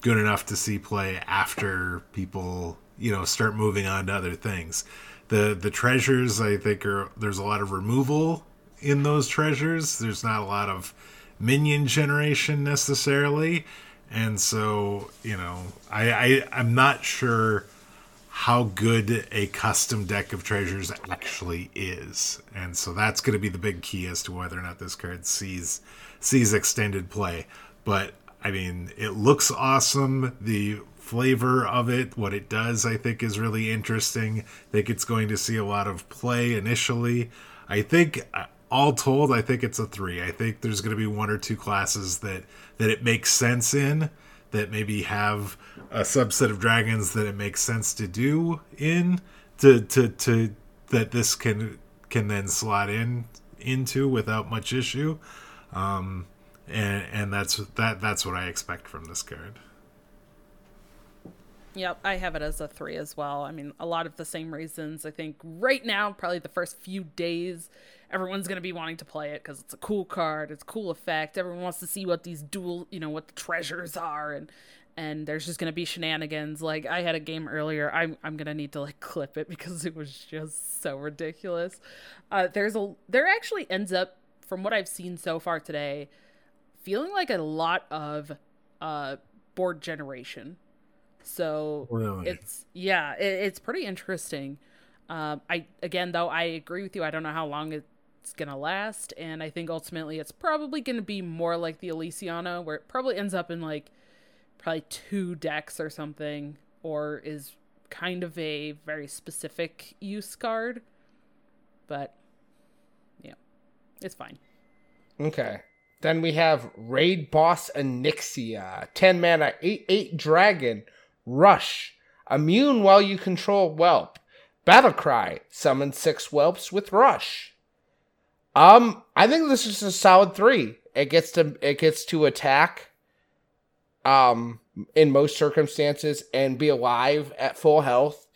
good enough to see play after people, you know, start moving on to other things. The the treasures, I think, are there's a lot of removal in those treasures. There's not a lot of minion generation necessarily. And so, you know, I, I I'm not sure how good a custom deck of treasures actually is. And so that's going to be the big key as to whether or not this card sees sees extended play. But, I mean, it looks awesome. The flavor of it, what it does, I think is really interesting. I think it's going to see a lot of play initially. I think, all told, I think it's a three. I think there's going to be one or two classes that, that it makes sense in, that maybe have a subset of dragons that it makes sense to do in to to to that this can can then slot in into without much issue, um, and and that's that that's what I expect from this card. Yep, I have it as a three as well. I mean, a lot of the same reasons. I think right now, probably the first few days, everyone's going to be wanting to play it because it's a cool card. It's a cool effect. Everyone wants to see what these dual, you know, what the treasures are. And, and there's just going to be shenanigans. Like, I had a game earlier. I'm, I'm going to need to, like, clip it because it was just so ridiculous. Uh, there's a There actually ends up, from what I've seen so far today, feeling like a lot of uh, board generation. So really? it's, yeah, it, it's pretty interesting. Um, I, again, though, I agree with you. I don't know how long it's going to last. And I think ultimately it's probably going to be more like the Elysiana, where it probably ends up in like probably two decks or something, or is kind of a very specific use card, but yeah, it's fine. Okay. Then we have Raid Boss Onyxia, ten mana, eight eight dragon. Rush, immune while you control whelp. Battlecry, summon six whelps with rush. Um, I think this is a solid three. It gets to it gets to attack, um, in most circumstances and be alive at full health,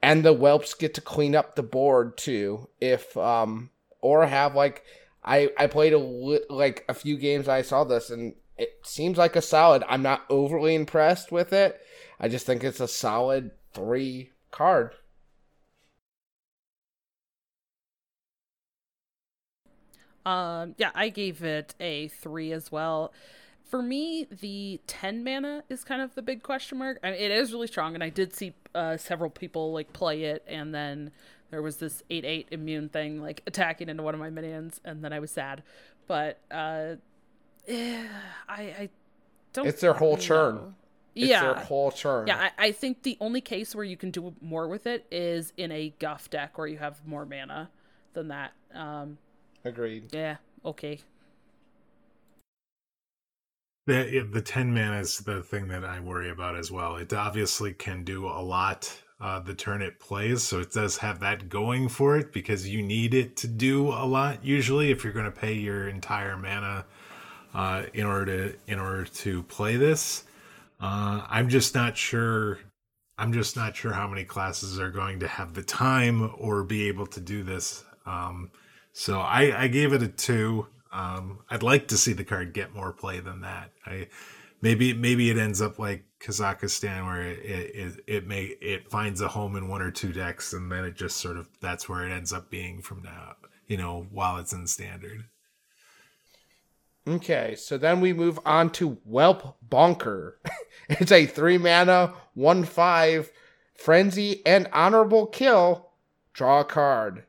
and the whelps get to clean up the board too. If um, or have like I I played a li- like a few games. I saw this and it seems like a solid. I'm not overly impressed with it. I just think it's a solid three card. Um, yeah, I gave it a three as well. For me, the ten mana is kind of the big question mark. I mean, it is really strong, and I did see uh, several people like play it, and then there was this eight eight immune thing like attacking into one of my minions, and then I was sad. But uh, eh, I, I don't It's their whole know. turn. It's yeah. their whole turn. Yeah, I, I think the only case where you can do more with it is in a Guff deck where you have more mana than that. Um, Agreed. Yeah, okay. The, the ten mana is the thing that I worry about as well. It obviously can do a lot uh, the turn it plays, so it does have that going for it because you need it to do a lot usually if you're going to pay your entire mana uh, in order to in order to play this. Uh, I'm just not sure. I'm just not sure how many classes are going to have the time or be able to do this. Um, so I, I gave it a two. Um, I'd like to see the card get more play than that. I maybe maybe it ends up like Kazakhstan, where it it, it may it finds a home in one or two decks, and then it just sort of that's where it ends up being from now. You know, while it's in standard. Okay, so then we move on to Whelp Bonker. It's a three mana, one five, Frenzy, and Honorable Kill. Draw a card.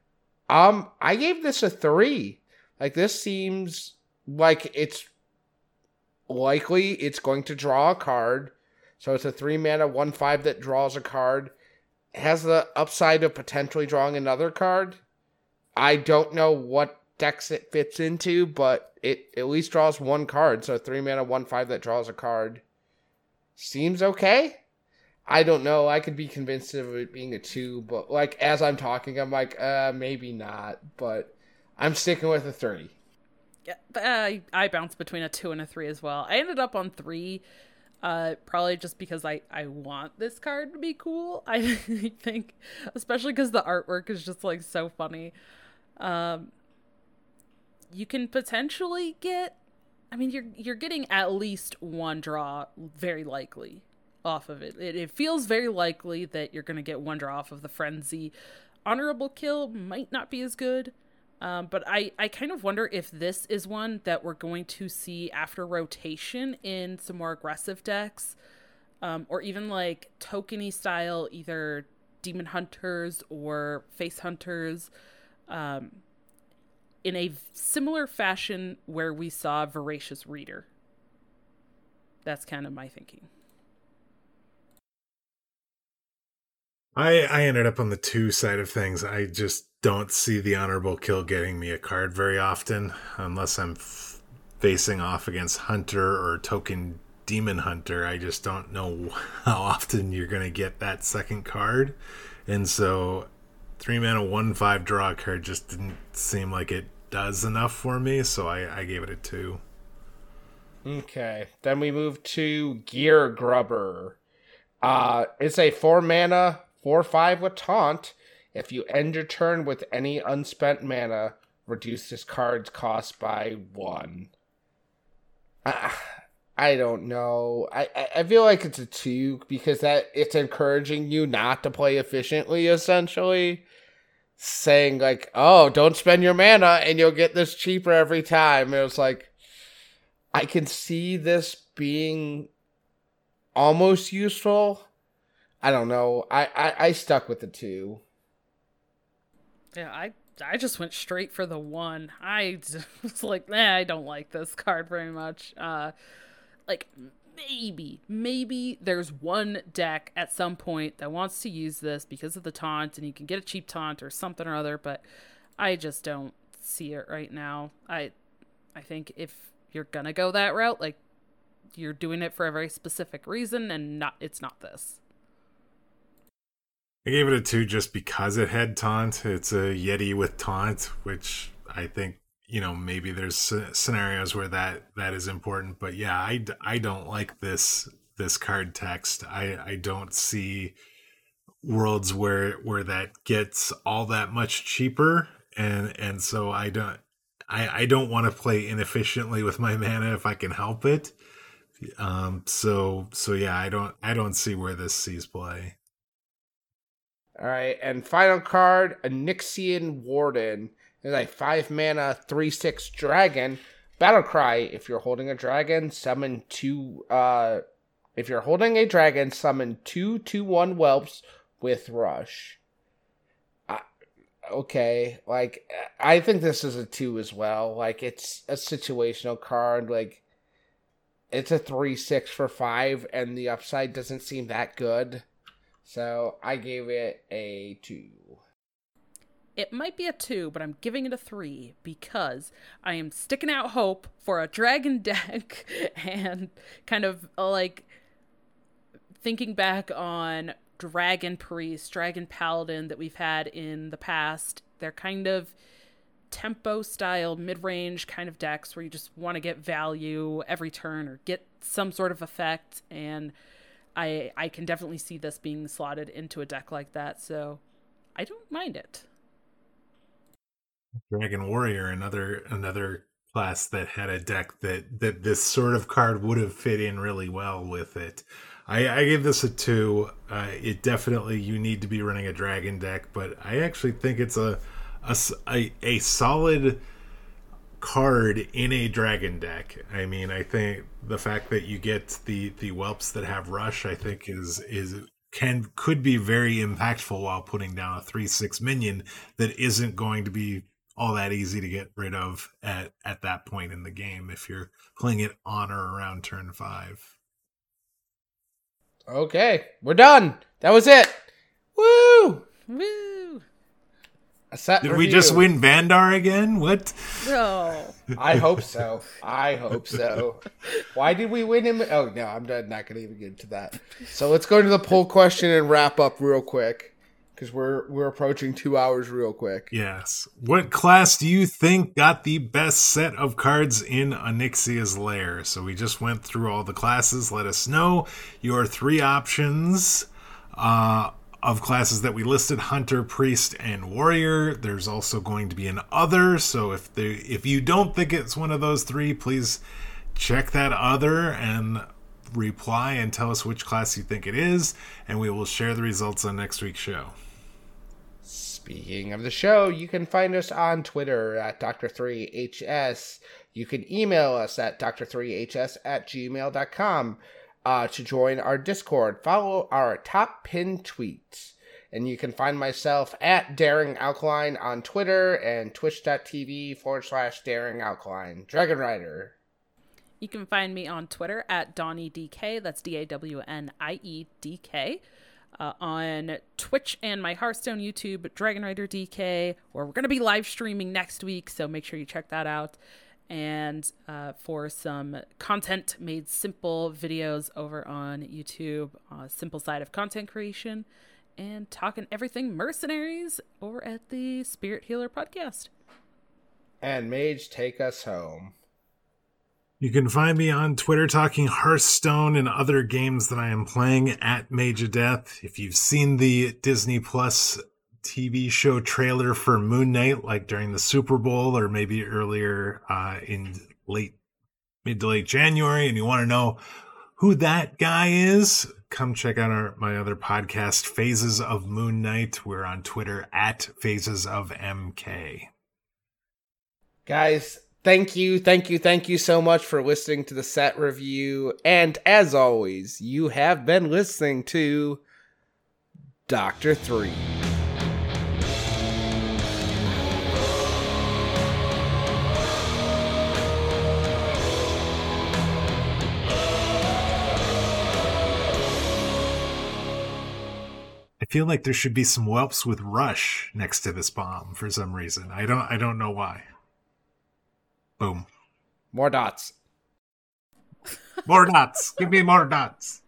Um, I gave this a three. Like, this seems like it's likely it's going to draw a card. So it's a three mana, one five that draws a card. It has the upside of potentially drawing another card. I don't know what decks it fits into, but it at least draws one card. So three mana, one five that draws a card seems okay. I don't know. I could be convinced of it being a two, but like as I'm talking, I'm like, uh, maybe not. But I'm sticking with a three. Yeah, I, I bounced between a two and a three as well. I ended up on three, uh, probably just because I, I want this card to be cool. I think, especially because the artwork is just like so funny. Um, you can potentially get, I mean, you're you're getting at least one draw very likely off of it. It, it feels very likely that you're going to get one draw off of the Frenzy. Honorable Kill might not be as good, um, but I, I kind of wonder if this is one that we're going to see after rotation in some more aggressive decks, um, or even like tokeny style, either Demon Hunters or Face Hunters, um, in a similar fashion where we saw Voracious Reader. That's kind of my thinking. I, I ended up on the two side of things. I just don't see the Honorable Kill getting me a card very often unless I'm f- facing off against Hunter or Token Demon Hunter. I just don't know how often you're going to get that second card. And so three mana, one, five draw card just didn't seem like it does enough for me. So I, I gave it a two. Okay. Then we move to Gear Grubber. Uh, it's a four mana... four five with Taunt. If you end your turn with any unspent mana, reduce this card's cost by one. Uh, I don't know. I, I feel like it's a two because that it's encouraging you not to play efficiently, essentially. Saying like, oh, don't spend your mana and you'll get this cheaper every time. It was like, I can see this being almost useful. I don't know. I, I, I stuck with the two. Yeah, I I just went straight for the one. I was like, nah, I don't like this card very much. Uh, like, maybe, maybe there's one deck at some point that wants to use this because of the taunt, and you can get a cheap taunt or something or other, but I just don't see it right now. I, I think if you're going to go that route, like, you're doing it for a very specific reason, and not it's not this. I gave it a two just because it had Taunt. It's a Yeti with Taunt, which I think, you know, maybe there's scenarios where that, that is important. But yeah, I, I don't like this this card text. I, I don't see worlds where where that gets all that much cheaper, and and so I don't I, I don't want to play inefficiently with my mana if I can help it. Um. So so yeah, I don't I don't see where this sees play. All right, and final card, Onyxian Warden. It's a five mana, three six dragon. Battlecry, if you're holding a dragon, summon two... Uh, if you're holding a dragon, summon two two one whelps with rush. Uh, okay, like, I think this is a two as well. Like, it's a situational card. Like, it's a three six for five, and the upside doesn't seem that good. So I gave it a two. It might be a two, but I'm giving it a three because I am sticking out hope for a dragon deck and kind of like thinking back on Dragon Priest, Dragon Paladin that we've had in the past. They're kind of tempo style, mid-range kind of decks where you just want to get value every turn or get some sort of effect, and I, I can definitely see this being slotted into a deck like that, so I don't mind it. Dragon Warrior, another another class that had a deck that, that this sort of card would have fit in really well with it. I, I gave this a two. Uh, it definitely, you need to be running a dragon deck, but I actually think it's a a, a, a solid card in a dragon deck. I mean, I think the fact that you get the the whelps that have rush, I think is is can could be very impactful while putting down a three six minion that isn't going to be all that easy to get rid of at at that point in the game if you're playing it on or around turn five. Okay, we're done. That was it. Woo! Woo! Did review. We just win Vandar again? What? No. I hope so. I hope so. Why did we win him? Oh, no, I'm not going to even get into that. So let's go to the poll question and wrap up real quick because we're we're approaching two hours real quick. Yes. What class do you think got the best set of cards in Onyxia's Lair? So we just went through all the classes. Let us know your three options. Uh, Of classes that we listed, Hunter, Priest, and Warrior, there's also going to be an other. So if they, if you don't think it's one of those three, please check that other and reply and tell us which class you think it is, and we will share the results on next week's show. Speaking of the show, you can find us on Twitter at Doctor three H S. You can email us at Doctor three H S at gmail dot com. Uh, to join our Discord, follow our top pin tweets. And you can find myself at Darren Alkaline on Twitter and twitch dot t v forward slash Darren Alkaline. Dragonrider. You can find me on Twitter at Donnie D K. That's D A W N I E D K. Uh, on Twitch and my Hearthstone YouTube, Dragonrider D K, where we're going to be live streaming next week, so make sure you check that out. And uh, for some content made simple videos over on YouTube, uh, simple side of content creation, and talking everything mercenaries over at the Spirit Healer Podcast. And Mage, take us home. You can find me on Twitter talking Hearthstone and other games that I am playing at Major Death. If you've seen the Disney Plus T V show trailer for Moon Knight, like during the Super Bowl or maybe earlier uh, in late mid to late January, and you want to know who that guy is, come check out our my other podcast, Phases of Moon Knight. We're on Twitter at Phases of M K. Guys, thank you, thank you, thank you so much for listening to the set review. And as always, you have been listening to Doctor Three. I feel like there should be some whelps with Rush next to this bomb for some reason. I don't I don't know why. Boom. More dots. More dots. Give me more dots.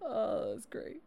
Oh, that's great.